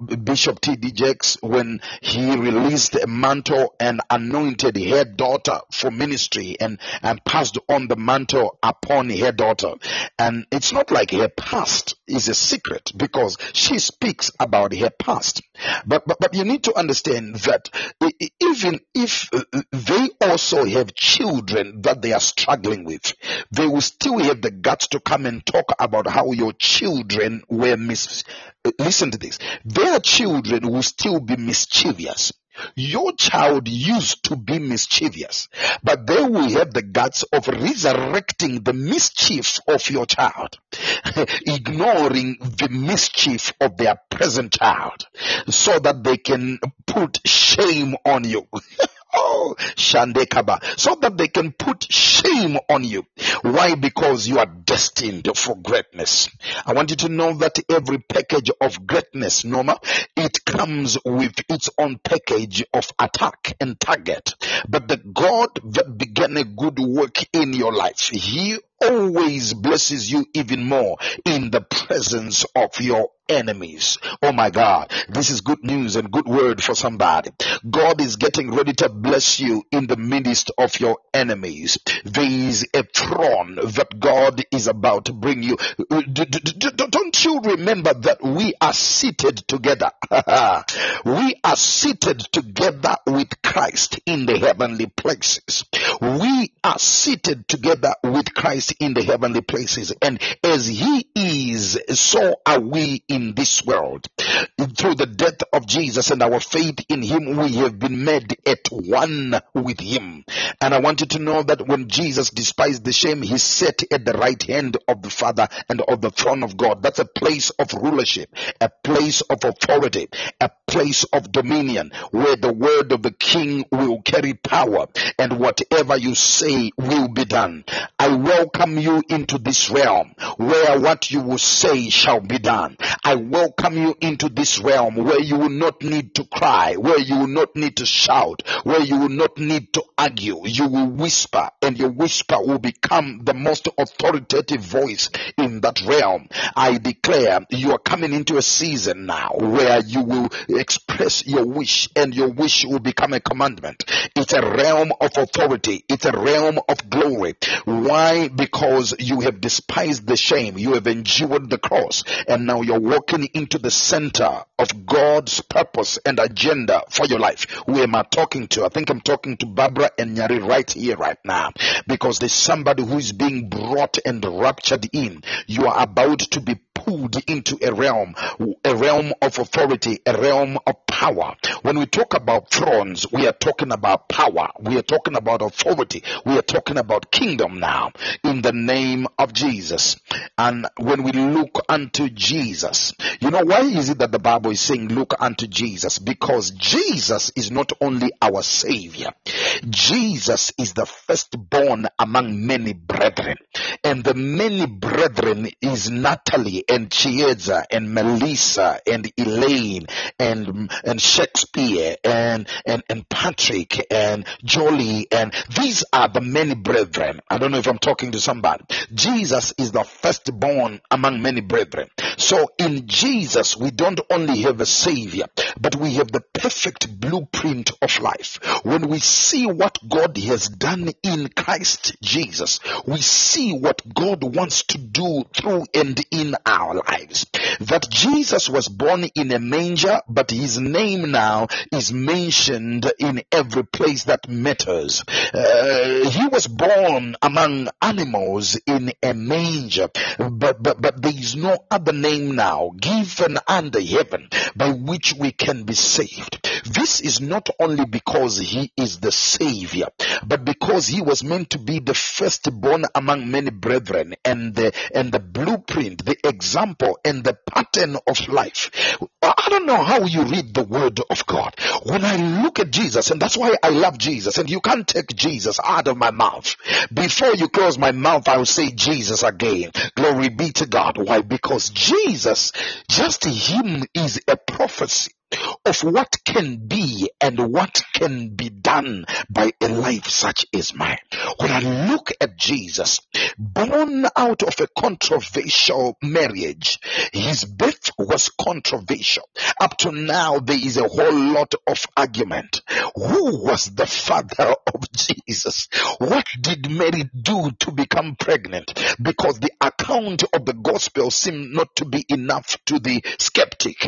Bishop T.D. Jakes when he released a mantle and anointed her daughter for ministry and passed on the mantle upon her daughter. And it's not like her past is a secret, because she speaks about her past. But you need to understand that even if they also have children that they are struggling with, they will still have the guts to come and talk about how your children were listen to this. Their children will still be mischievous. Your child used to be mischievous, but they will have the guts of resurrecting the mischief of your child, ignoring the mischief of their present child, so that they can put shame on you. Oh, Shandekaba. So that they can put shame on you. Why? Because you are destined for greatness. I want you to know that every package of greatness, Noma, it comes with its own package of attack and target. But the God that began a good work in your life, He always blesses you even more in the presence of your enemies. Oh my God, this is good news and good word for somebody. God is getting ready to bless you in the midst of your enemies. There is a throne that God is about to bring you. Don't you remember that we are seated together? We are seated together with Christ in the heavenly places. We are seated together with Christ in the heavenly places. And as He is, so are we in this world. Through the death of Jesus and our faith in Him, we have been made at one with Him. And I want you to know that when Jesus despised the shame, He sat at the right hand of the Father and of the throne of God. That's a place of rulership, a place of authority, a place of dominion, where the word of the King will carry power, and whatever you say will be done. I welcome you into this realm where what you will say shall be done. I welcome you into this realm where you will not need to cry, where you will not need to shout, where you will not need to argue. You will whisper, and your whisper will become the most authoritative voice in that realm. I declare you are coming into a season now where you will express your wish, and your wish will become a commandment. It's a realm of authority. It's a realm of glory. Why? Because you have despised the shame. You have endured the cross, and now you're walking into the center of God's purpose and agenda for your life. Who am I talking to? I think I'm talking to Barbara and Nyari right here, right now, because there's somebody who is being brought and raptured in. You are about to be pulled into a realm of authority, a realm of power. power. When we talk about thrones, we are talking about power. We are talking about authority. We are talking about kingdom now, in the name of Jesus. And when we look unto Jesus, you know, why is it that the Bible is saying look unto Jesus? Because Jesus is not only our Savior. Jesus is the firstborn among many brethren. And the many brethren is Natalie and Chieza and Melissa and Elaine and Shakespeare and Patrick and Jolie, and these are the many brethren. I don't know if I'm talking to somebody. Jesus is the firstborn among many brethren. So in Jesus, we don't only have a Savior, but we have the perfect blueprint of life. When we see what God has done in Christ Jesus, we see what God wants to do through and in our lives. That Jesus was born in a manger, but his name now is mentioned in every place that matters. He was born among animals in a manger, but there is no other name now given under heaven by which we can be saved. This is not only because he is the Savior, but because he was meant to be the firstborn among many brethren, and the blueprint, the example, and the pattern of life. I don't know how you read the word of God. When I look at Jesus, and that's why I love Jesus, and you can't take Jesus out of my mouth. Before you close my mouth, I will say Jesus again. Glory be to God. Why? Because Jesus, just him, is a prophecy of what can be and what can be done by a life such as mine. When I look at Jesus, born out of a controversial marriage, his birth was controversial. Up to now, there is a whole lot of argument. Who was the father of Jesus? What did Mary do to become pregnant? Because the account of the gospel seemed not to be enough to the skeptic.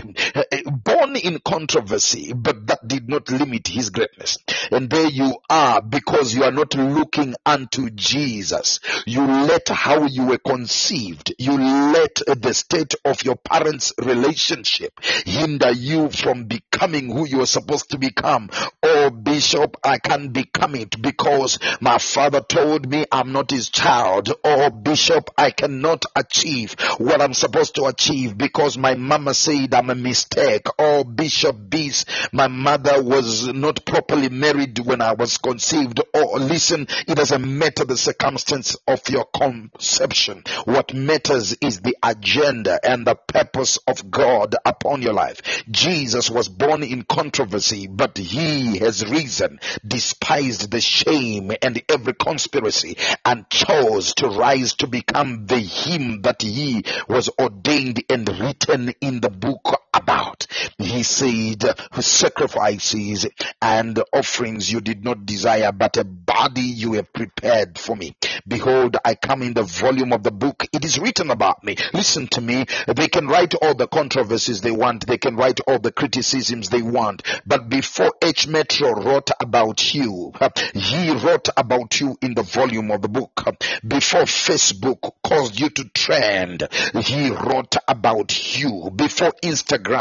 Born in controversy, but that did not limit his greatness. And there you are, because you are not looking unto Jesus. You let how you were conceived, you let the state of your parents' relationship hinder you from becoming who you are supposed to become. Oh, Bishop, I can't become it because my father told me I'm not his child. Oh, Bishop, I cannot achieve what I'm supposed to achieve because my mama said I'm a mistake. Oh, Bishop Beast, my mother was not properly married when I was conceived. Oh, listen, it doesn't matter the circumstance of your conception. What matters is the agenda and the purpose of God upon your life. Jesus was born in controversy, but he has risen, despised the shame and every conspiracy, and chose to rise to become the him that he was ordained and written in the book about. He said, sacrifices and offerings you did not desire, but a body you have prepared for me. Behold, I come in the volume of the book. It is written about me. Listen to me. They can write all the controversies they want. They can write all the criticisms they want. But before H. Metro wrote about you, he wrote about you in the volume of the book. Before Facebook caused you to trend, he wrote about you. Before Instagram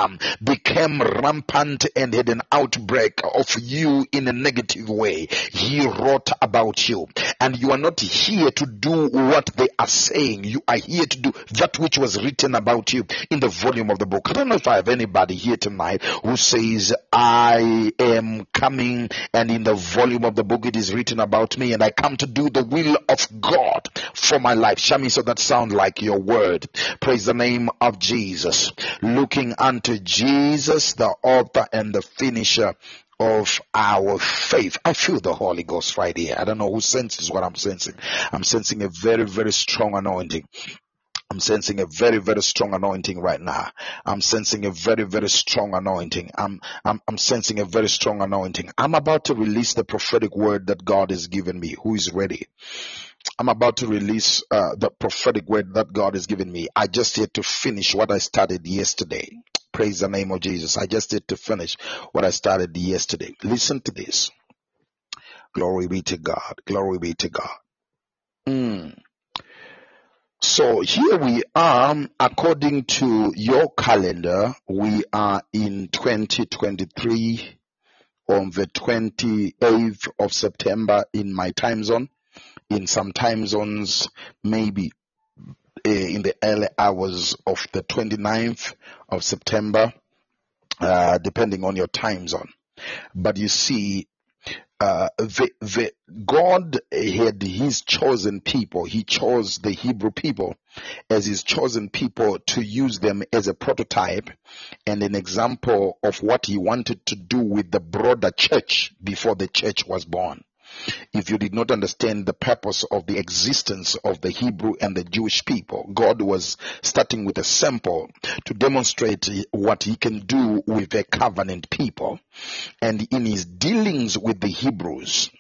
became rampant and had an outbreak of you in a negative way, he wrote about you. And you are not here to do what they are saying. You are here to do that which was written about you in the volume of the book. I don't know if I have anybody here tonight who says, I am coming, and in the volume of the book it is written about me, and I come to do the will of God for my life. Shami, so that sound like your word. Praise the name of Jesus. Looking unto Jesus, the author and the finisher of our faith. I feel the Holy Ghost right here. I don't know who senses what I'm sensing. I'm sensing a very, very strong anointing. I'm sensing a very, very strong anointing right now. I'm sensing a very, very strong anointing. I'm sensing a very strong anointing. I'm about to release the prophetic word that God has given me. Who is ready? I'm about to release the prophetic word that God has given me. I just had to finish what I started yesterday. Praise the name of Jesus. I just had to finish what I started yesterday. Listen to this. Glory be to God. Glory be to God. So here we are, according to your calendar, we are in 2023 on the 28th of September in my time zone. In some time zones, maybe in the early hours of the 29th of September, depending on your time zone. But you see, God had his chosen people. He chose the Hebrew people as his chosen people to use them as a prototype and an example of what he wanted to do with the broader church before the church was born. If you did not understand the purpose of the existence of the Hebrew and the Jewish people, God was starting with a sample to demonstrate what he can do with a covenant people. And in his dealings with the Hebrews,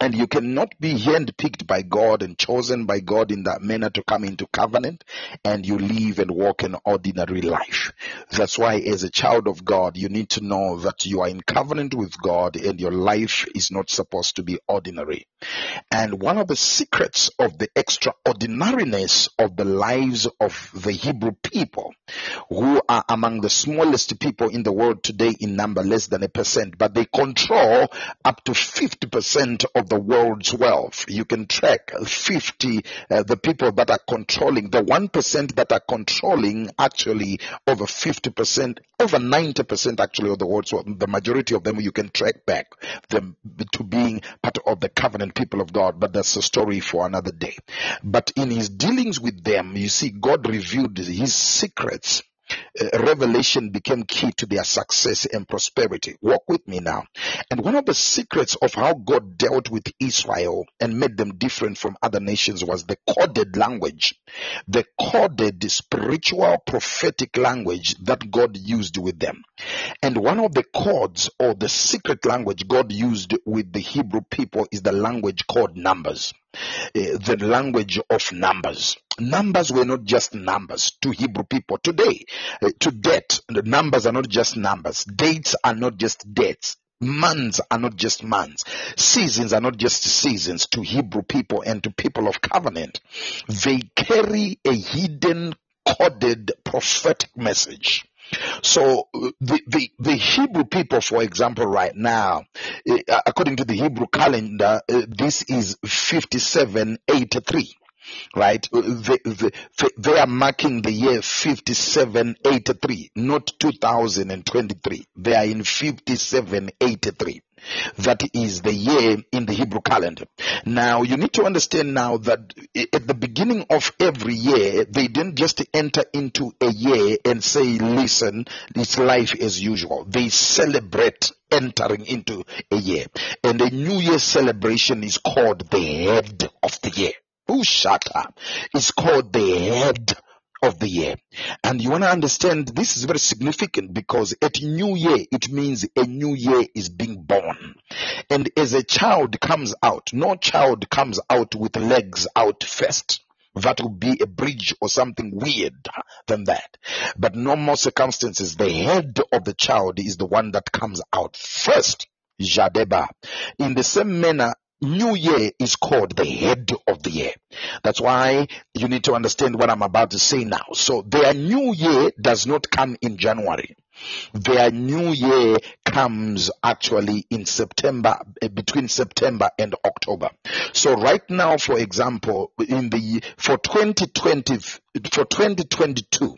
and you cannot be handpicked by God and chosen by God in that manner to come into covenant, and you live and walk an ordinary life. That's why as a child of God, you need to know that you are in covenant with God and your life is not supposed to be ordinary. And one of the secrets of the extraordinariness of the lives of the Hebrew people, who are among the smallest people in the world today in number, less than 1%, but they control up to 50% of the world's wealth. You can track the people that are controlling, the 1% that are controlling actually over 50%, over 90% actually of the world's wealth. The majority of them you can track back them to being part of the covenant people of God, but that's a story for another day. But in his dealings with them, you see, God revealed his secrets. Revelation became key to their success and prosperity. Walk with me now. And one of the secrets of how God dealt with Israel and made them different from other nations was the coded language, the coded spiritual prophetic language that God used with them. And one of the codes or the secret language God used with the Hebrew people is the language called numbers. The language of numbers. Numbers were not just numbers to Hebrew people. Today, to date, the numbers are not just numbers. Dates are not just dates. Months are not just months. Seasons are not just seasons to Hebrew people and to people of covenant. They carry a hidden, coded prophetic message. So the Hebrew people, for example, right now, according to the Hebrew calendar, this is 5783, right? They are marking the year 5783, not 2023. They are in 5783. That is the year in the Hebrew calendar. Now, you need to understand now that at the beginning of every year, they didn't just enter into a year and say, listen, it's life as usual. They celebrate entering into a year. And a New Year celebration is called the head of the year. Who shut up? It's called the head of the year. And you want to understand this is very significant because at New Year, it means a new year is being born. And as a child comes out, no child comes out with legs out first. That would be a bridge or something weird than that. But no more circumstances. The head of the child is the one that comes out first. Jadeba. In the same manner, New Year is called the head of the year. That's why you need to understand what I'm about to say now. So their new year does not come in January. Their new year comes actually in September, between September and October. So right now, for example, for 2022,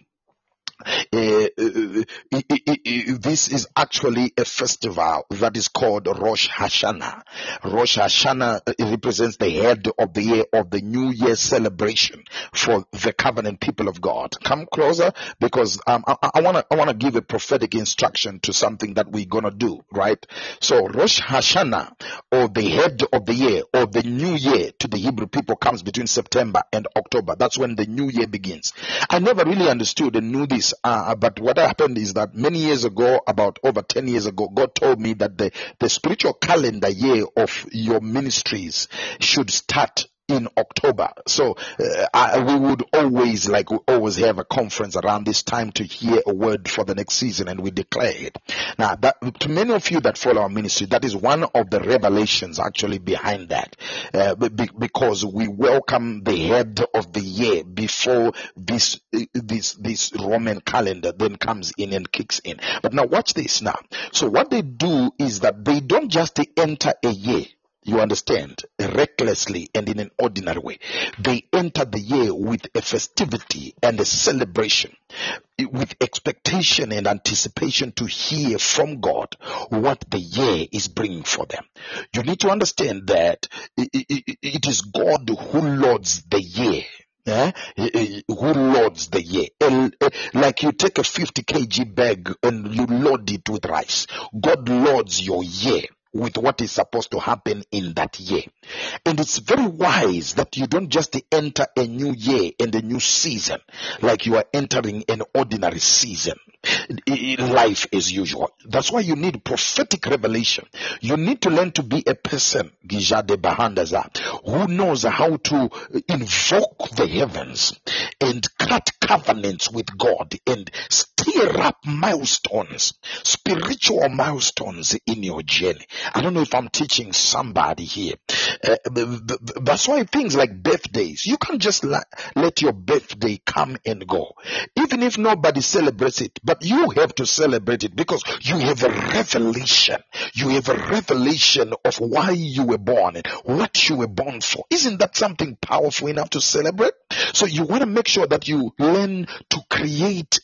this is actually a festival that is called Rosh Hashanah. Rosh Hashanah represents the head of the year of the New Year celebration for the covenant people of God. Come closer because I want to give a prophetic instruction to something that we're going to do, right? So Rosh Hashanah, or the head of the year or the New Year to the Hebrew people, comes between September and October. That's when the New Year begins. I never really understood and knew this. But what happened is that many years ago, about over 10 years ago, God told me that the spiritual calendar year of your ministries should start in October. So we would always, like we always have a conference around this time to hear a word for the next season, and we declare it. Now, that, to many of you that follow our ministry, that is one of the revelations actually behind that, because we welcome the head of the year before this Roman calendar then comes in and kicks in. But now watch this now. So what they do is that they don't just enter a year, you understand, recklessly and in an ordinary way. They enter the year with a festivity and a celebration, with expectation and anticipation to hear from God what the year is bringing for them. You need to understand that it is God who lords the year. Who loads the year? Like you take a 50 kg bag and you load it with rice. God loads your year with what is supposed to happen in that year. And it's very wise that you don't just enter a new year and a new season like you are entering an ordinary season, life as usual. That's why you need prophetic revelation. You need to learn to be a person, Gijade Bahandaza, who knows how to invoke the heavens and cut covenants with God and stir up milestones, spiritual milestones in your journey. I don't know if I'm teaching somebody here. That's why things like birthdays, you can't just let your birthday come and go. Even if nobody celebrates it, but you have to celebrate it because you have a revelation. You have a revelation of why you were born and what you were born for. Isn't that something powerful enough to celebrate? So you want to make sure that you learn to create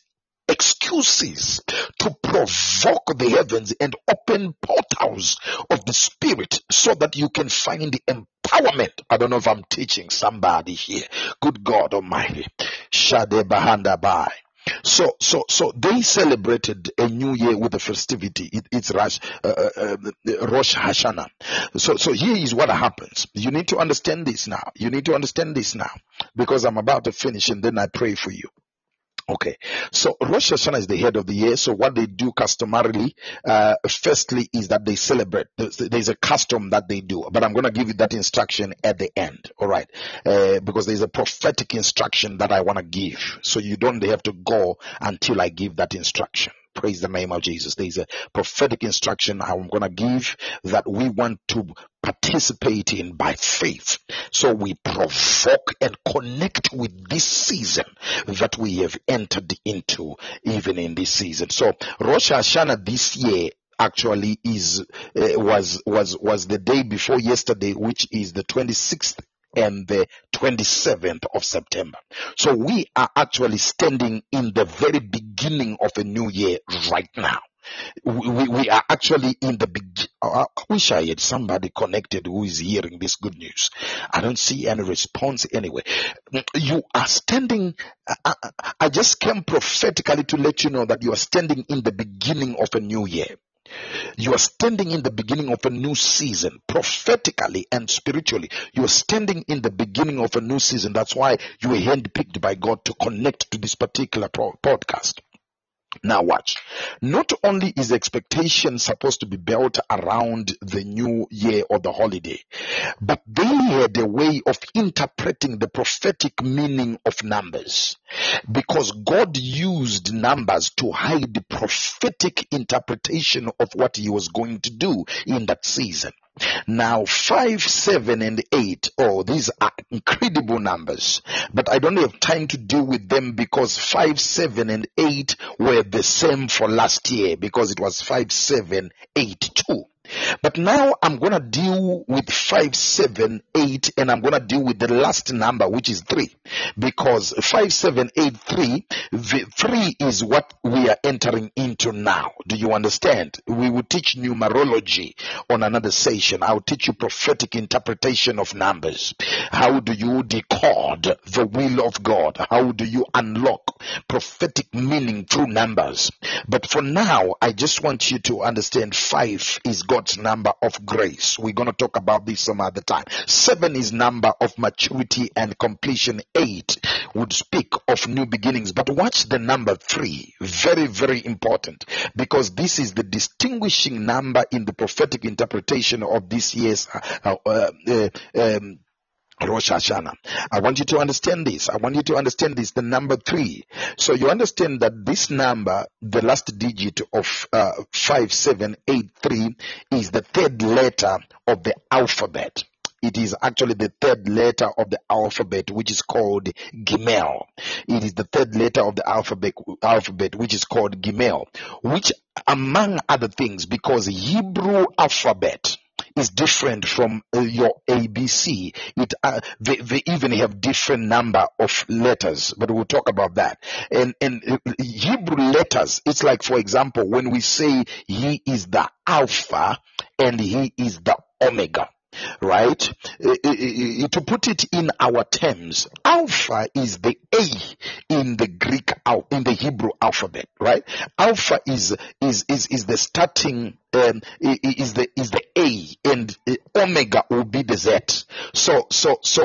excuses to provoke the heavens and open portals of the Spirit so that you can find the empowerment. I don't know if I'm teaching somebody here. Good God Almighty. Shade Bahanda Bai. So they celebrated a new year with a festivity. It's Rosh Hashanah. So here is what happens. You need to understand this now. You need to understand this now because I'm about to finish and then I pray for you. Okay, so Rosh Hashanah is the head of the year. So what they do customarily, firstly, is that they celebrate. There's a custom that they do, but I'm going to give you that instruction at the end, all right? Because there's a prophetic instruction that I want to give. So you don't have to go until I give that instruction. Praise the name of Jesus. There's a prophetic instruction I'm going to give that we want to participate in by faith. So we provoke and connect with this season that we have entered into, even in this season. So Rosh Hashanah this year actually was the day before yesterday, which is the 26th. And the 27th of September. So we are actually standing in the very beginning of a new year right now. We are actually in the beginning. I wish I had somebody connected who is hearing this good news. I don't see any response anyway. You are standing. I just came prophetically to let you know that you are standing in the beginning of a new year. You are standing in the beginning of a new season, prophetically and spiritually. You are standing in the beginning of a new season. That's why you were handpicked by God to connect to this particular podcast. Now watch. Not only is expectation supposed to be built around the new year or the holiday, but they had a way of interpreting the prophetic meaning of numbers, because God used numbers to hide the prophetic interpretation of what he was going to do in that season. Now, 5, 7, and 8, these are incredible numbers, but I don't have time to deal with them because 5, 7, and 8 were the same for last year because it was 5, 7, 8, 2. But now I'm going to deal with 5, 7, 8, and I'm going to deal with the last number, which is 3, because 5, 7, 8, 3, the 3 is what we are entering into now. Do you understand? We will teach numerology on another session. I'll teach you prophetic interpretation of numbers. How do you decode the will of God? How do you unlock prophetic meaning through numbers? But for now, I just want you to understand 5 is God. God's number of grace. We're going to talk about this some other time. 7 is number of maturity and completion. 8 would speak of new beginnings. But watch the number 3. Very, very important, because this is the distinguishing number in the prophetic interpretation of this year's Rosh Hashanah. I want you to understand this. I want you to understand this, the number 3. So you understand that this number, the last digit of 5783, is the third letter of the alphabet. It is actually the third letter of the alphabet, which is called Gimel. It is the third letter of the alphabet, which is called Gimel, which, among other things, because Hebrew alphabet is different from your ABC. They even have different number of letters, but we'll talk about that. And Hebrew letters, it's like, for example, when we say he is the Alpha and he is the Omega. Right? To put it in our terms, Alpha is the A in the Greek, in the Hebrew alphabet, right? Alpha is the starting, is the A, and Omega will be the Z. So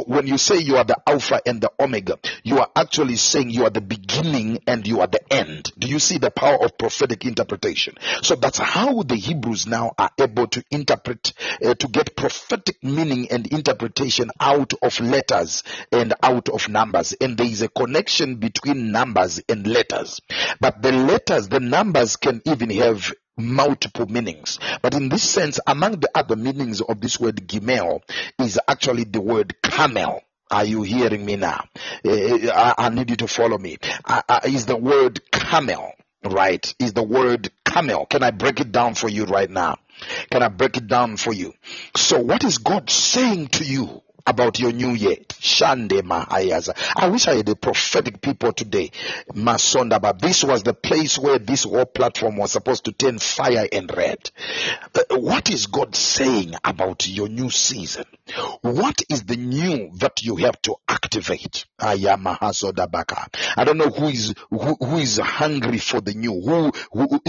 when you say you are the Alpha and the Omega, you are actually saying you are the beginning and you are the end. Do you see the power of prophetic interpretation? So that's how the Hebrews now are able to interpret, to get prophetic meaning and interpretation out of letters and out of numbers. And there is a connection between numbers and letters. But the letters, the numbers can even have multiple meanings, but in this sense, among the other meanings of this word Gimel is actually the word camel. Are you hearing me now? I need you to follow me. Is the word camel, right? Is the word camel. Can I break it down for you right now? Can I break it down for you? So what is God saying to you about your new year? Shande Mahayaza. I wish I had a prophetic people today, Masonda, but this was the place where this whole platform was supposed to turn fire and red. What is God saying about your new season? What is the new that you have to activate? I don't know who is hungry for the new. Who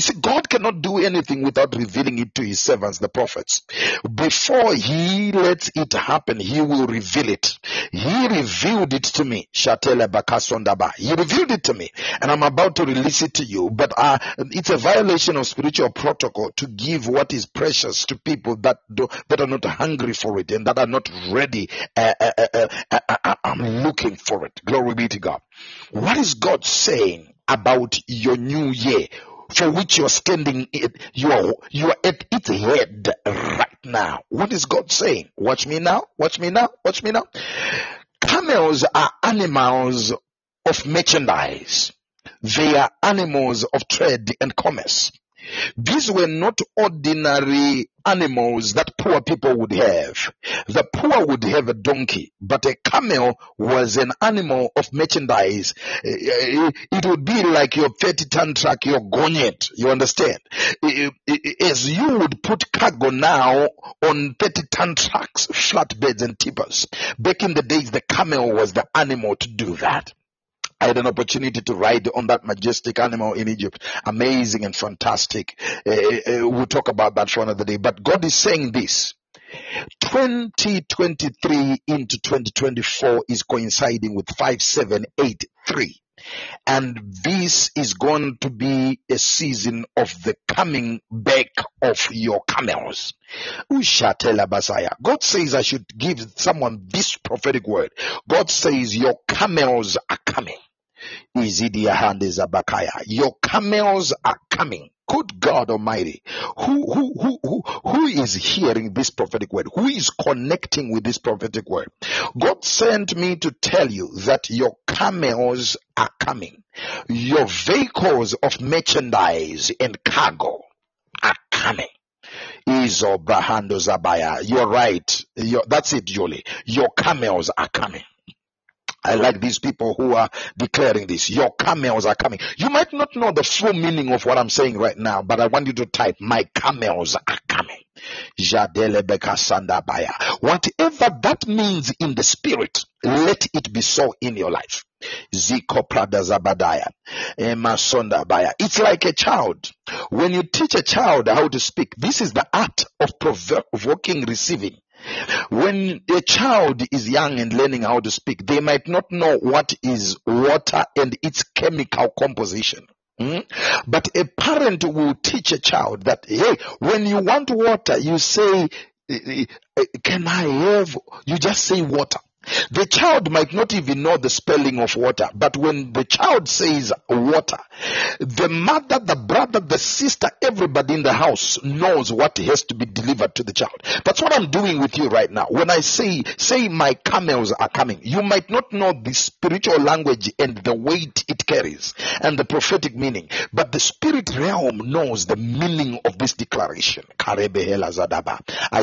see, God cannot do anything without revealing it to his servants, the prophets. Before he lets it happen, he will reveal it. He revealed it to me. He revealed it to me, and I'm about to release it to you. But it's a violation of spiritual protocol to give what is precious to people that are not hungry for it and that are not ready. I'm looking for it. Glory be to God. What is God saying about your new year, for which you are standing? You are at its head right now. What is God saying? Watch me now. Watch me now. Watch me now. Camels are animals of merchandise. They are animals of trade and commerce. These were not ordinary animals that poor people would have. The poor would have a donkey, but a camel was an animal of merchandise. It would be like your 30-ton truck, your gonyet, you understand? As you would put cargo now on 30-ton trucks, flatbeds and tippers. Back in the days, the camel was the animal to do that. I had an opportunity to ride on that majestic animal in Egypt. Amazing and fantastic. We'll talk about that for another day. But God is saying this. 2023 into 2024 is coinciding with 5783. And this is going to be a season of the coming back of your camels. God says I should give someone this prophetic word. God says your camels are coming. Your camels are coming. Good God Almighty, who is hearing this prophetic word? Who is connecting with this prophetic word? God sent me to tell you that your camels are coming. Your vehicles of merchandise and cargo are coming. Izobrahando Zabaya. You're right. That's it, Julie. Your camels are coming. I like these people who are declaring this. Your camels are coming. You might not know the full meaning of what I'm saying right now, but I want you to type, my camels are coming. Whatever that means in the spirit, let it be so in your life. It's like a child. When you teach a child how to speak, this is the art of provoking receiving. When a child is young and learning how to speak, they might not know what is water and its chemical composition. But a parent will teach a child that, hey, when you want water, you say, can I have, you just say water. The child might not even know the spelling of water, but when the child says water, the mother, the brother, the sister, everybody in the house knows what has to be delivered to the child. That's what I'm doing with you right now. When I say my camels are coming, you might not know the spiritual language and the weight it carries and the prophetic meaning, but the spirit realm knows the meaning of this declaration. I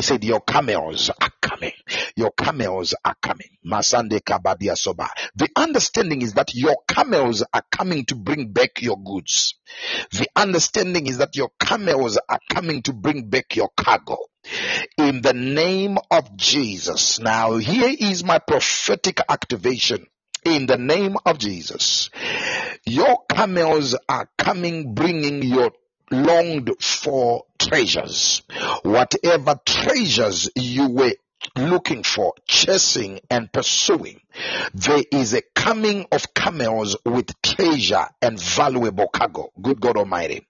said, your camels are coming. Your camels are coming. Masande Kabadia Soba. The understanding is that your camels are coming to bring back your goods. The understanding is that your camels are coming to bring back your cargo. In the name of Jesus. Now, here is my prophetic activation. In the name of Jesus. Your camels are coming, bringing your longed for treasures. Whatever treasures you were looking for, chasing and pursuing, there is a coming of camels with treasure and valuable cargo. Good God Almighty.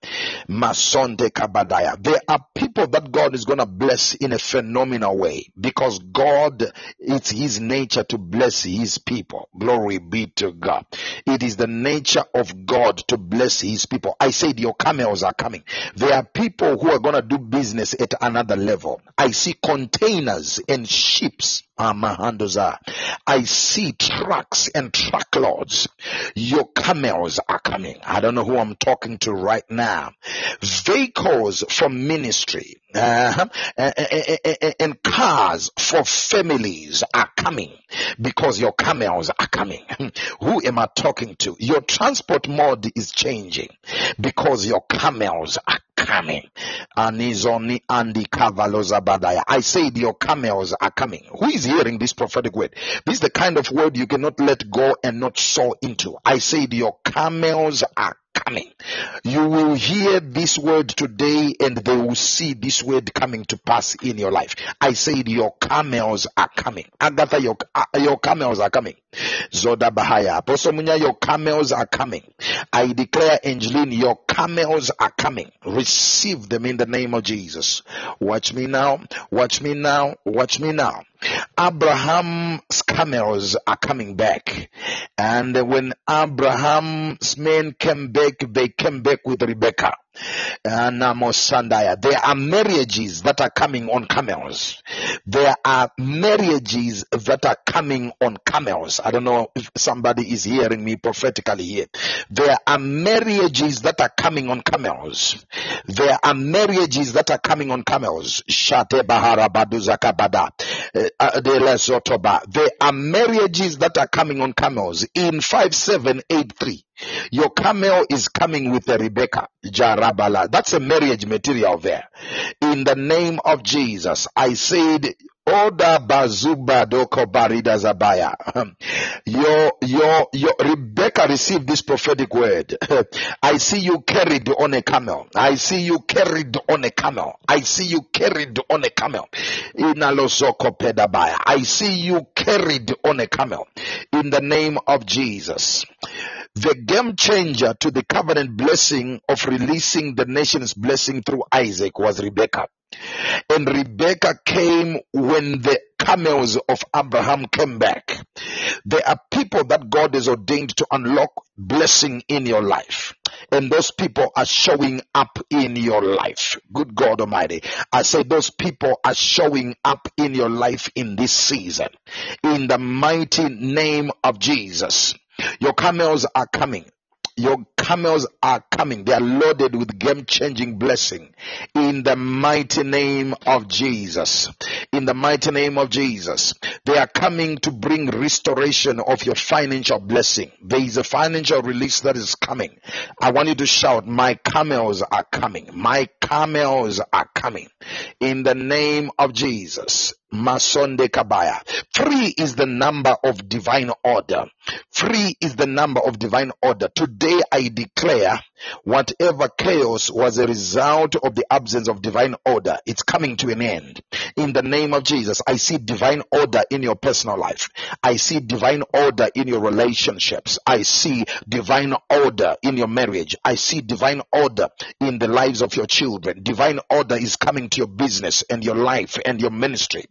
Masonde Kabadaya. There are people that God is going to bless in a phenomenal way, because God, it's his nature to bless his people. Glory be to God. It is the nature of God to bless his people. I said your camels are coming. There are people who are going to do business at another level. I see containers and ships. I see trucks and truckloads. Your camels are coming. I don't know who I'm talking to right now. Vehicles for ministry and cars for families are coming, because your camels are coming. Who am I talking to? Your transport mode is changing, because your camels are coming. Anizoni Andi Kavaloza Badaya. I said your camels are coming. Who is hearing this prophetic word? This is the kind of word you cannot let go and not sow into. I said your camels are coming. You will hear this word today and they will see this word coming to pass in your life. I said your camels are coming. Agatha, your camels are coming. Zoda Bahaya. Apostle Munya, your camels are coming. I declare, Angeline, your camels are coming. Receive them in the name of Jesus. Watch me now. Watch me now. Watch me now. Abraham's camels are coming back. And when Abraham's men came back, they came back with Rebecca. There are marriages that are coming on camels. There are marriages that are coming on camels. I don't know if somebody is hearing me prophetically here. There are marriages that are coming on camels. There are marriages that are coming on camels. There are marriages that are coming on camels. In 5783. Your camel is coming with a Rebecca. Jarabala. That's a marriage material there. In the name of Jesus, I said, Oda Bazuba Doko Barida Zabaya. Your Rebecca received this prophetic word. I see you carried on a camel. I see you carried on a camel. I see you carried on a camel. Inalosoko Pedabaya. I see you carried on a camel. In the name of Jesus. The game changer to the covenant blessing of releasing the nation's blessing through Isaac was Rebecca. And Rebecca came when the camels of Abraham came back. There are people that God has ordained to unlock blessing in your life. And those people are showing up in your life. Good God Almighty. I say those people are showing up in your life in this season. In the mighty name of Jesus. Your camels are coming. Your camels are coming. They are loaded with game-changing blessing. In the mighty name of Jesus. In the mighty name of Jesus. They are coming to bring restoration of your financial blessing. There is a financial release that is coming. I want you to shout, my camels are coming. My camels are coming. In the name of Jesus. Masonde Kabaya. 3 is the number of divine order. 3 is the number of divine order. Today I declare whatever chaos was a result of the absence of divine order, it's coming to an end. In the name of Jesus, I see divine order in your personal life. I see divine order in your relationships. I see divine order in your marriage. I see divine order in the lives of your children. Divine order is coming to your business and your life and your ministry.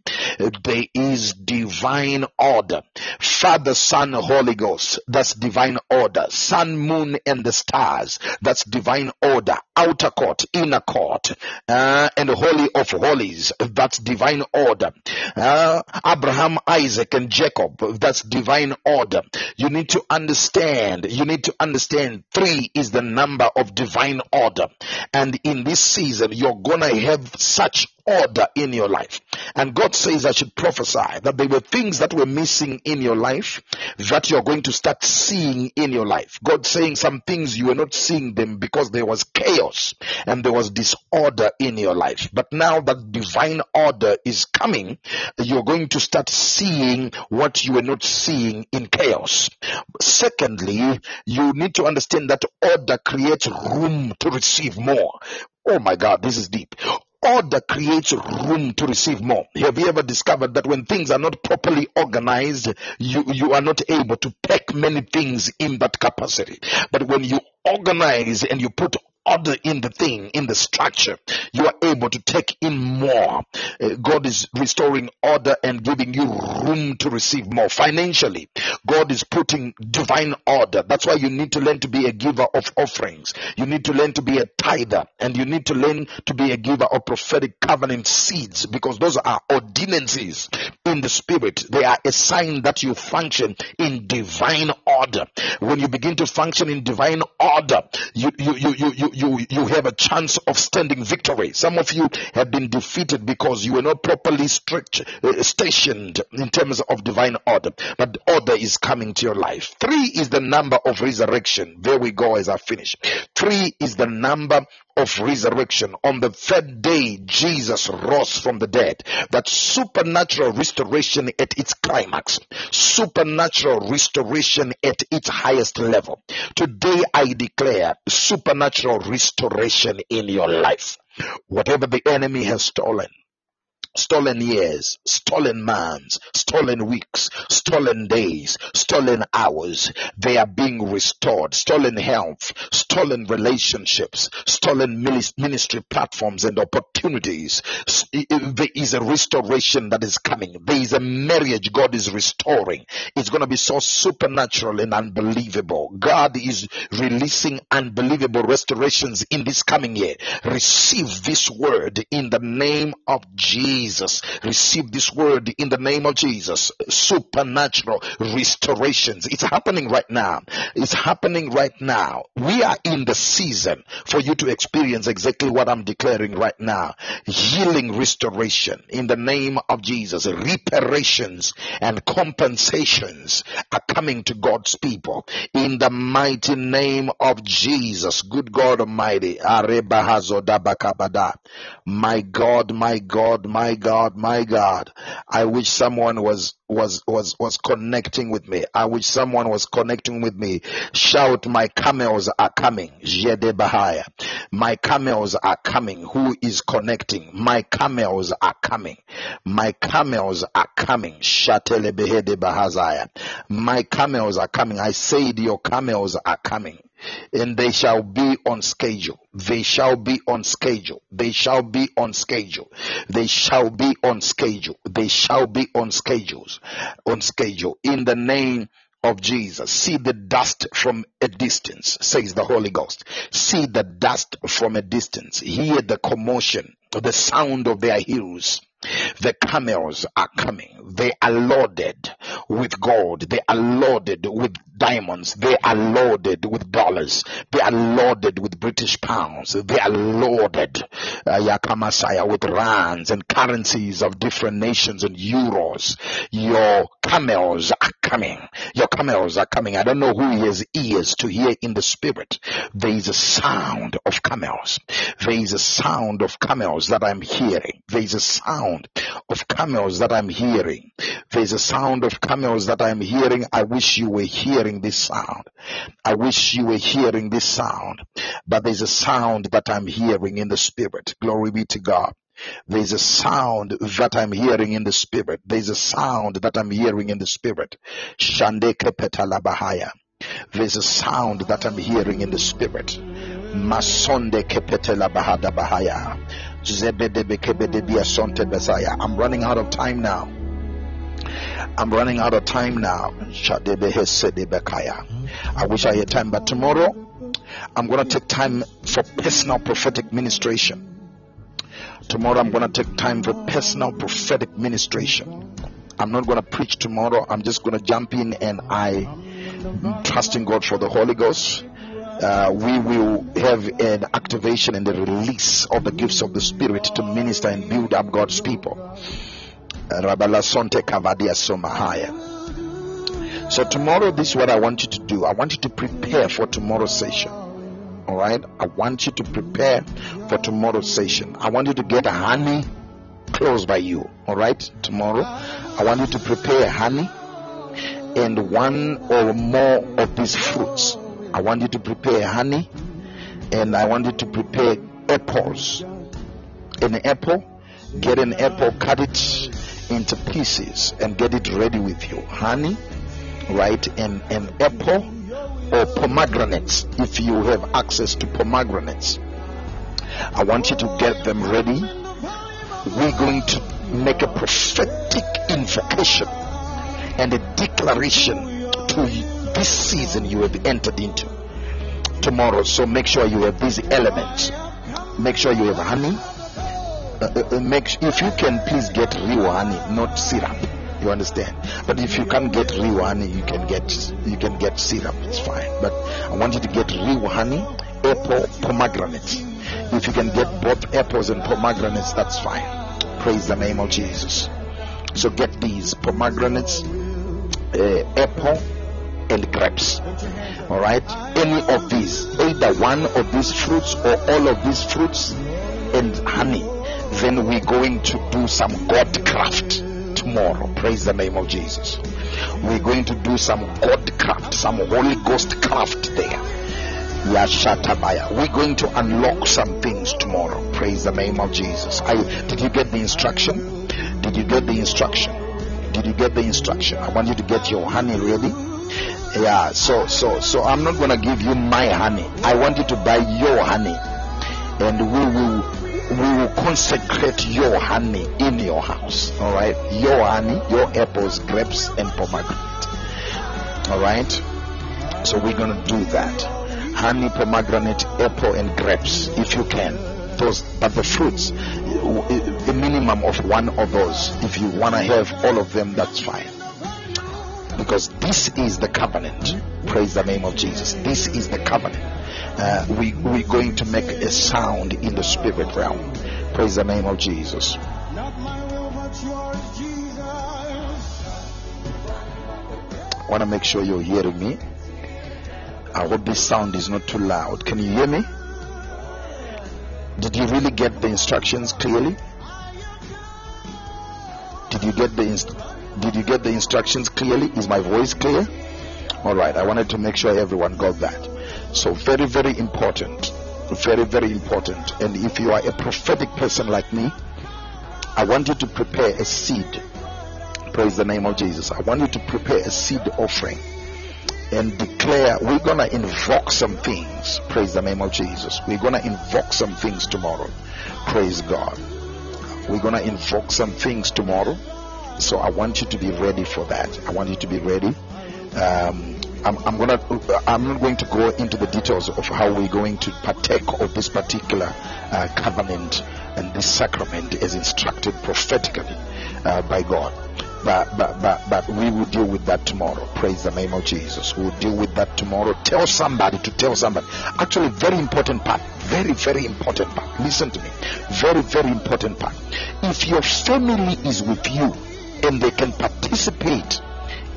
there is divine order. Father, Son, Holy Ghost, that's divine order. Sun, moon, and the stars, that's divine order. Outer court, inner court, and holy of holies, that's divine order. Abraham, Isaac, and Jacob, that's divine order. You need to understand, three is the number of divine order. And in this season, you're gonna have such order in your life. And God says I should prophesy that there were things that were missing in your life that you're going to start seeing in your life. God saying some things you were not seeing them because there was chaos and there was disorder in your life. But now that divine order is coming, you're going to start seeing what you were not seeing in chaos. Secondly, you need to understand that order creates room to receive more. Oh my God, this is deep. Order creates room to receive more. Have you ever discovered that when things are not properly organized, you are not able to pack many things in that capacity? But when you organize and you put order in the thing, in the structure, you are able to take in more. God is restoring order and giving you room to receive more. Financially, God is putting divine order. That's why you need to learn to be a giver of offerings. You need to learn to be a tither, and you need to learn to be a giver of prophetic covenant seeds, because those are ordinances in the spirit. They are a sign that you function in divine order. When you begin to function in divine order, you have a chance of standing victory. Some of you have been defeated because you were not properly stationed in terms of divine order. But order is coming to your life. 3 is the number of resurrection. There we go as I finish. 3 is the number of resurrection. On the 3rd day, Jesus rose from the dead. That supernatural restoration at its climax. Supernatural restoration at its highest level. Today I declare supernatural restoration in your life. Whatever the enemy has stolen. Stolen years, stolen months, stolen weeks, stolen days, stolen hours. They are being restored. Stolen health, stolen relationships, stolen ministry platforms and opportunities. There is a restoration that is coming. There is a marriage God is restoring. It's going to be so supernatural and unbelievable. God is releasing unbelievable restorations in this coming year. Receive this word in the name of Jesus. Receive this word in the name of Jesus. Supernatural restorations. It's happening right now. It's happening right now. We are in the season for you to experience exactly what I'm declaring right now. Healing restoration in the name of Jesus. Reparations and compensations are coming to God's people in the mighty name of Jesus. Good God Almighty. My God, my God, my God, my God. I wish someone was connecting with me. I wish someone was connecting with me. Shout, my camels are coming. My camels are coming. Who is connecting? My camels are coming. My camels are coming. My camels are coming. I said your camels are coming. And they shall be on schedule. They shall be on schedule. They shall be on schedule. They shall be on schedule. They shall be on schedules. On schedule. In the name of Jesus. See the dust from a distance, says the Holy Ghost. See the dust from a distance. Hear the commotion, the sound of their heels. The camels are coming. They are loaded with gold. They are loaded with diamonds. They are loaded with dollars. They are loaded with British pounds. They are loaded with rands and currencies of different nations and euros. Your camels are coming. Your camels are coming. I don't know who has ears to hear in the spirit. There is a sound of camels. There is a sound of camels that I'm hearing. There is a sound of camels that I'm hearing. There's a sound of camels that I'm hearing. I wish you were hearing this sound. I wish you were hearing this sound. But there's a sound that I'm hearing in the spirit. Glory be to God. There's a sound that I'm hearing in the spirit. There's a sound that I'm hearing in the spirit. Shandeke petalabahaya. There's a sound that I'm hearing in the spirit. Masonde kepetela bahada bahaya. I'm running out of time now. I wish I had time, but tomorrow I'm going to take time for personal prophetic ministration. I'm not going to preach tomorrow. I'm just going to jump in, and I'm trusting God for the Holy Ghost. We will have an activation and the release of the gifts of the Spirit to minister and build up God's people. So tomorrow, this is what I want you to do. I want you to prepare for tomorrow's session. All right? I want you to prepare for tomorrow's session. I want you to get a honey close by you. All right? Tomorrow, I want you to prepare honey and one or more of these fruits. I want you to prepare honey, and I want you to prepare apples. An apple, get an apple, cut it into pieces, and get it ready with you. Honey, right, and an apple or pomegranates, if you have access to pomegranates. I want you to get them ready. We're going to make a prophetic invocation and a declaration to you. This season you have entered into tomorrow, so make sure you have these elements. Make sure you have honey. If you can, please get real honey, not syrup. You understand? But if you can't get real honey, you can get syrup. It's fine. But I want you to get real honey, apple, pomegranate. If you can get both apples and pomegranates, that's fine. Praise the name of Jesus. So get these pomegranates, apple, and grapes. All right, any of these, either one of these fruits or all of these fruits and honey. Then we're going to do some God craft tomorrow. Praise the name of Jesus. We're going to do some God craft, some Holy Ghost craft there. We're going to unlock some things tomorrow. Praise the name of Jesus. Did you get the instruction? I want you to get your honey ready. Yeah, so I'm not going to give you my honey. I want you to buy your honey, and we will consecrate your honey in your house. All right, your honey, your apples, grapes, and pomegranate. All right, so we're going to do that: honey, pomegranate, apple, and grapes, if you can. Those, but the fruits, the minimum of one of those. If you want to have all of them, that's fine. Because this is the covenant. Praise the name of Jesus. This is the covenant. We're going to make a sound in the spirit realm. Praise the name of Jesus. I want to make sure you're hearing me. I hope this sound is not too loud. Can you hear me? Did you really get the instructions clearly? Did you get the instructions clearly? Is my voice clear? All right, I wanted to make sure everyone got that. So very, very important. Very, very important. And if you are a prophetic person like me, I want you to prepare a seed. Praise the name of Jesus. I want you to prepare a seed offering and declare, we're going to invoke some things. Praise the name of Jesus. We're going to invoke some things tomorrow. Praise God. We're going to invoke some things tomorrow. So I want you to be ready for that. I want you to be ready. I'm not going to go into the details of how we're going to partake of this particular covenant and this sacrament as instructed prophetically by God. But we will deal with that tomorrow. Praise the name of Jesus. We'll deal with that tomorrow. Tell somebody to tell somebody. Actually, very important part. Very, very important part. Listen to me. Very, very important part. If your family is with you, and they can participate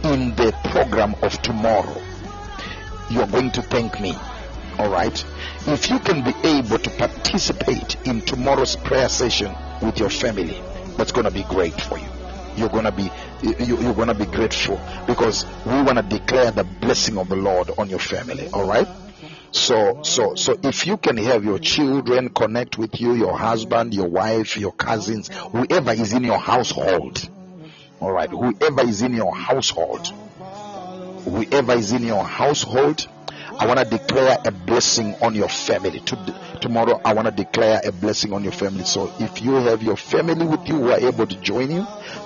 in the program of tomorrow, you're going to thank me. All right? If you can be able to participate in tomorrow's prayer session with your family, that's going to be great for you. You're going to be grateful, because we want to declare the blessing of the Lord on your family. All right? So if you can have your children connect with you, your husband, your wife, your cousins, whoever is in your household. All right, whoever is in your household, I want to declare a blessing on your family. Tomorrow, I want to declare a blessing on your family. So if you have your family with you who are able to join you,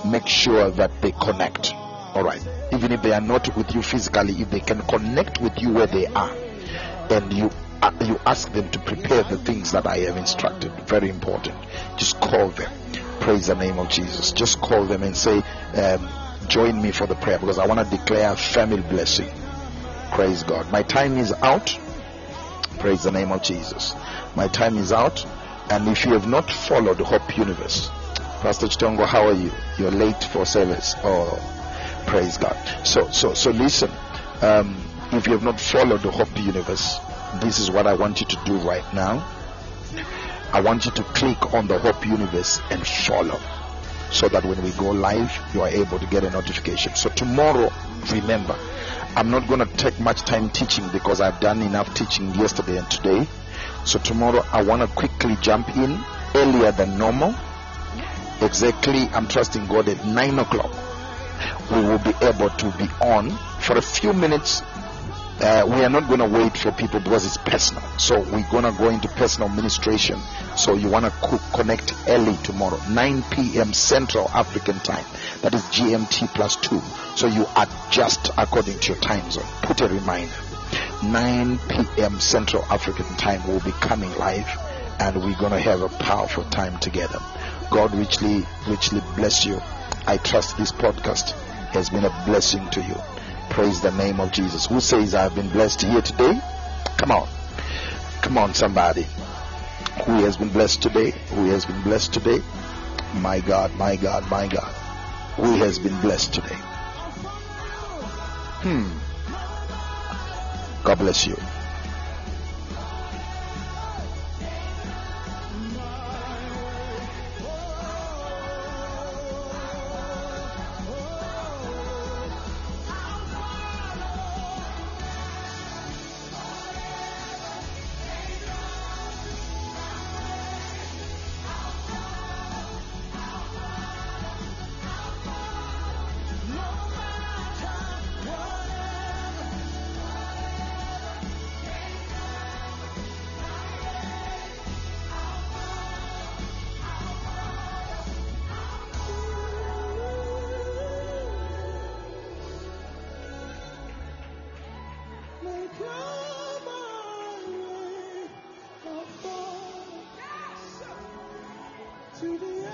make sure that they connect. All right. Even if they are not with you physically, if they can connect with you where they are, and you ask them to prepare the things that I have instructed. Very important. Just call them. Praise the name of Jesus. Just call them and say, join me for the prayer, because I want to declare a family blessing. Praise God. My time is out. Praise the name of Jesus. My time is out. And if you have not followed Hope Universe, Pastor Chitongo, how are you? You're late for service. Oh, praise God. So listen, if you have not followed Hope Universe, this is what I want you to do right now. I want you to click on the Hope Universe and follow, so that when we go live, you are able to get a notification. So tomorrow, remember, I'm not going to take much time teaching, because I've done enough teaching yesterday and today. So tomorrow, I want to quickly jump in earlier than normal. Exactly, I'm trusting God, at 9 o'clock. We will be able to be on for a few minutes. We are not going to wait for people, because it's personal. So we're going to go into personal ministration. So you want to connect early tomorrow, 9 p.m. Central African Time. That is GMT plus 2. So you adjust according to your time zone. Put a reminder. 9 p.m. Central African Time will be coming live, and we're going to have a powerful time together. God richly bless you. I trust this podcast has been a blessing to you. Praise the name of Jesus. Who says I've been blessed here today? Come on. Come on, somebody. Who has been blessed today? Who has been blessed today? My God, my God, my God. Who has been blessed today? God bless you. To the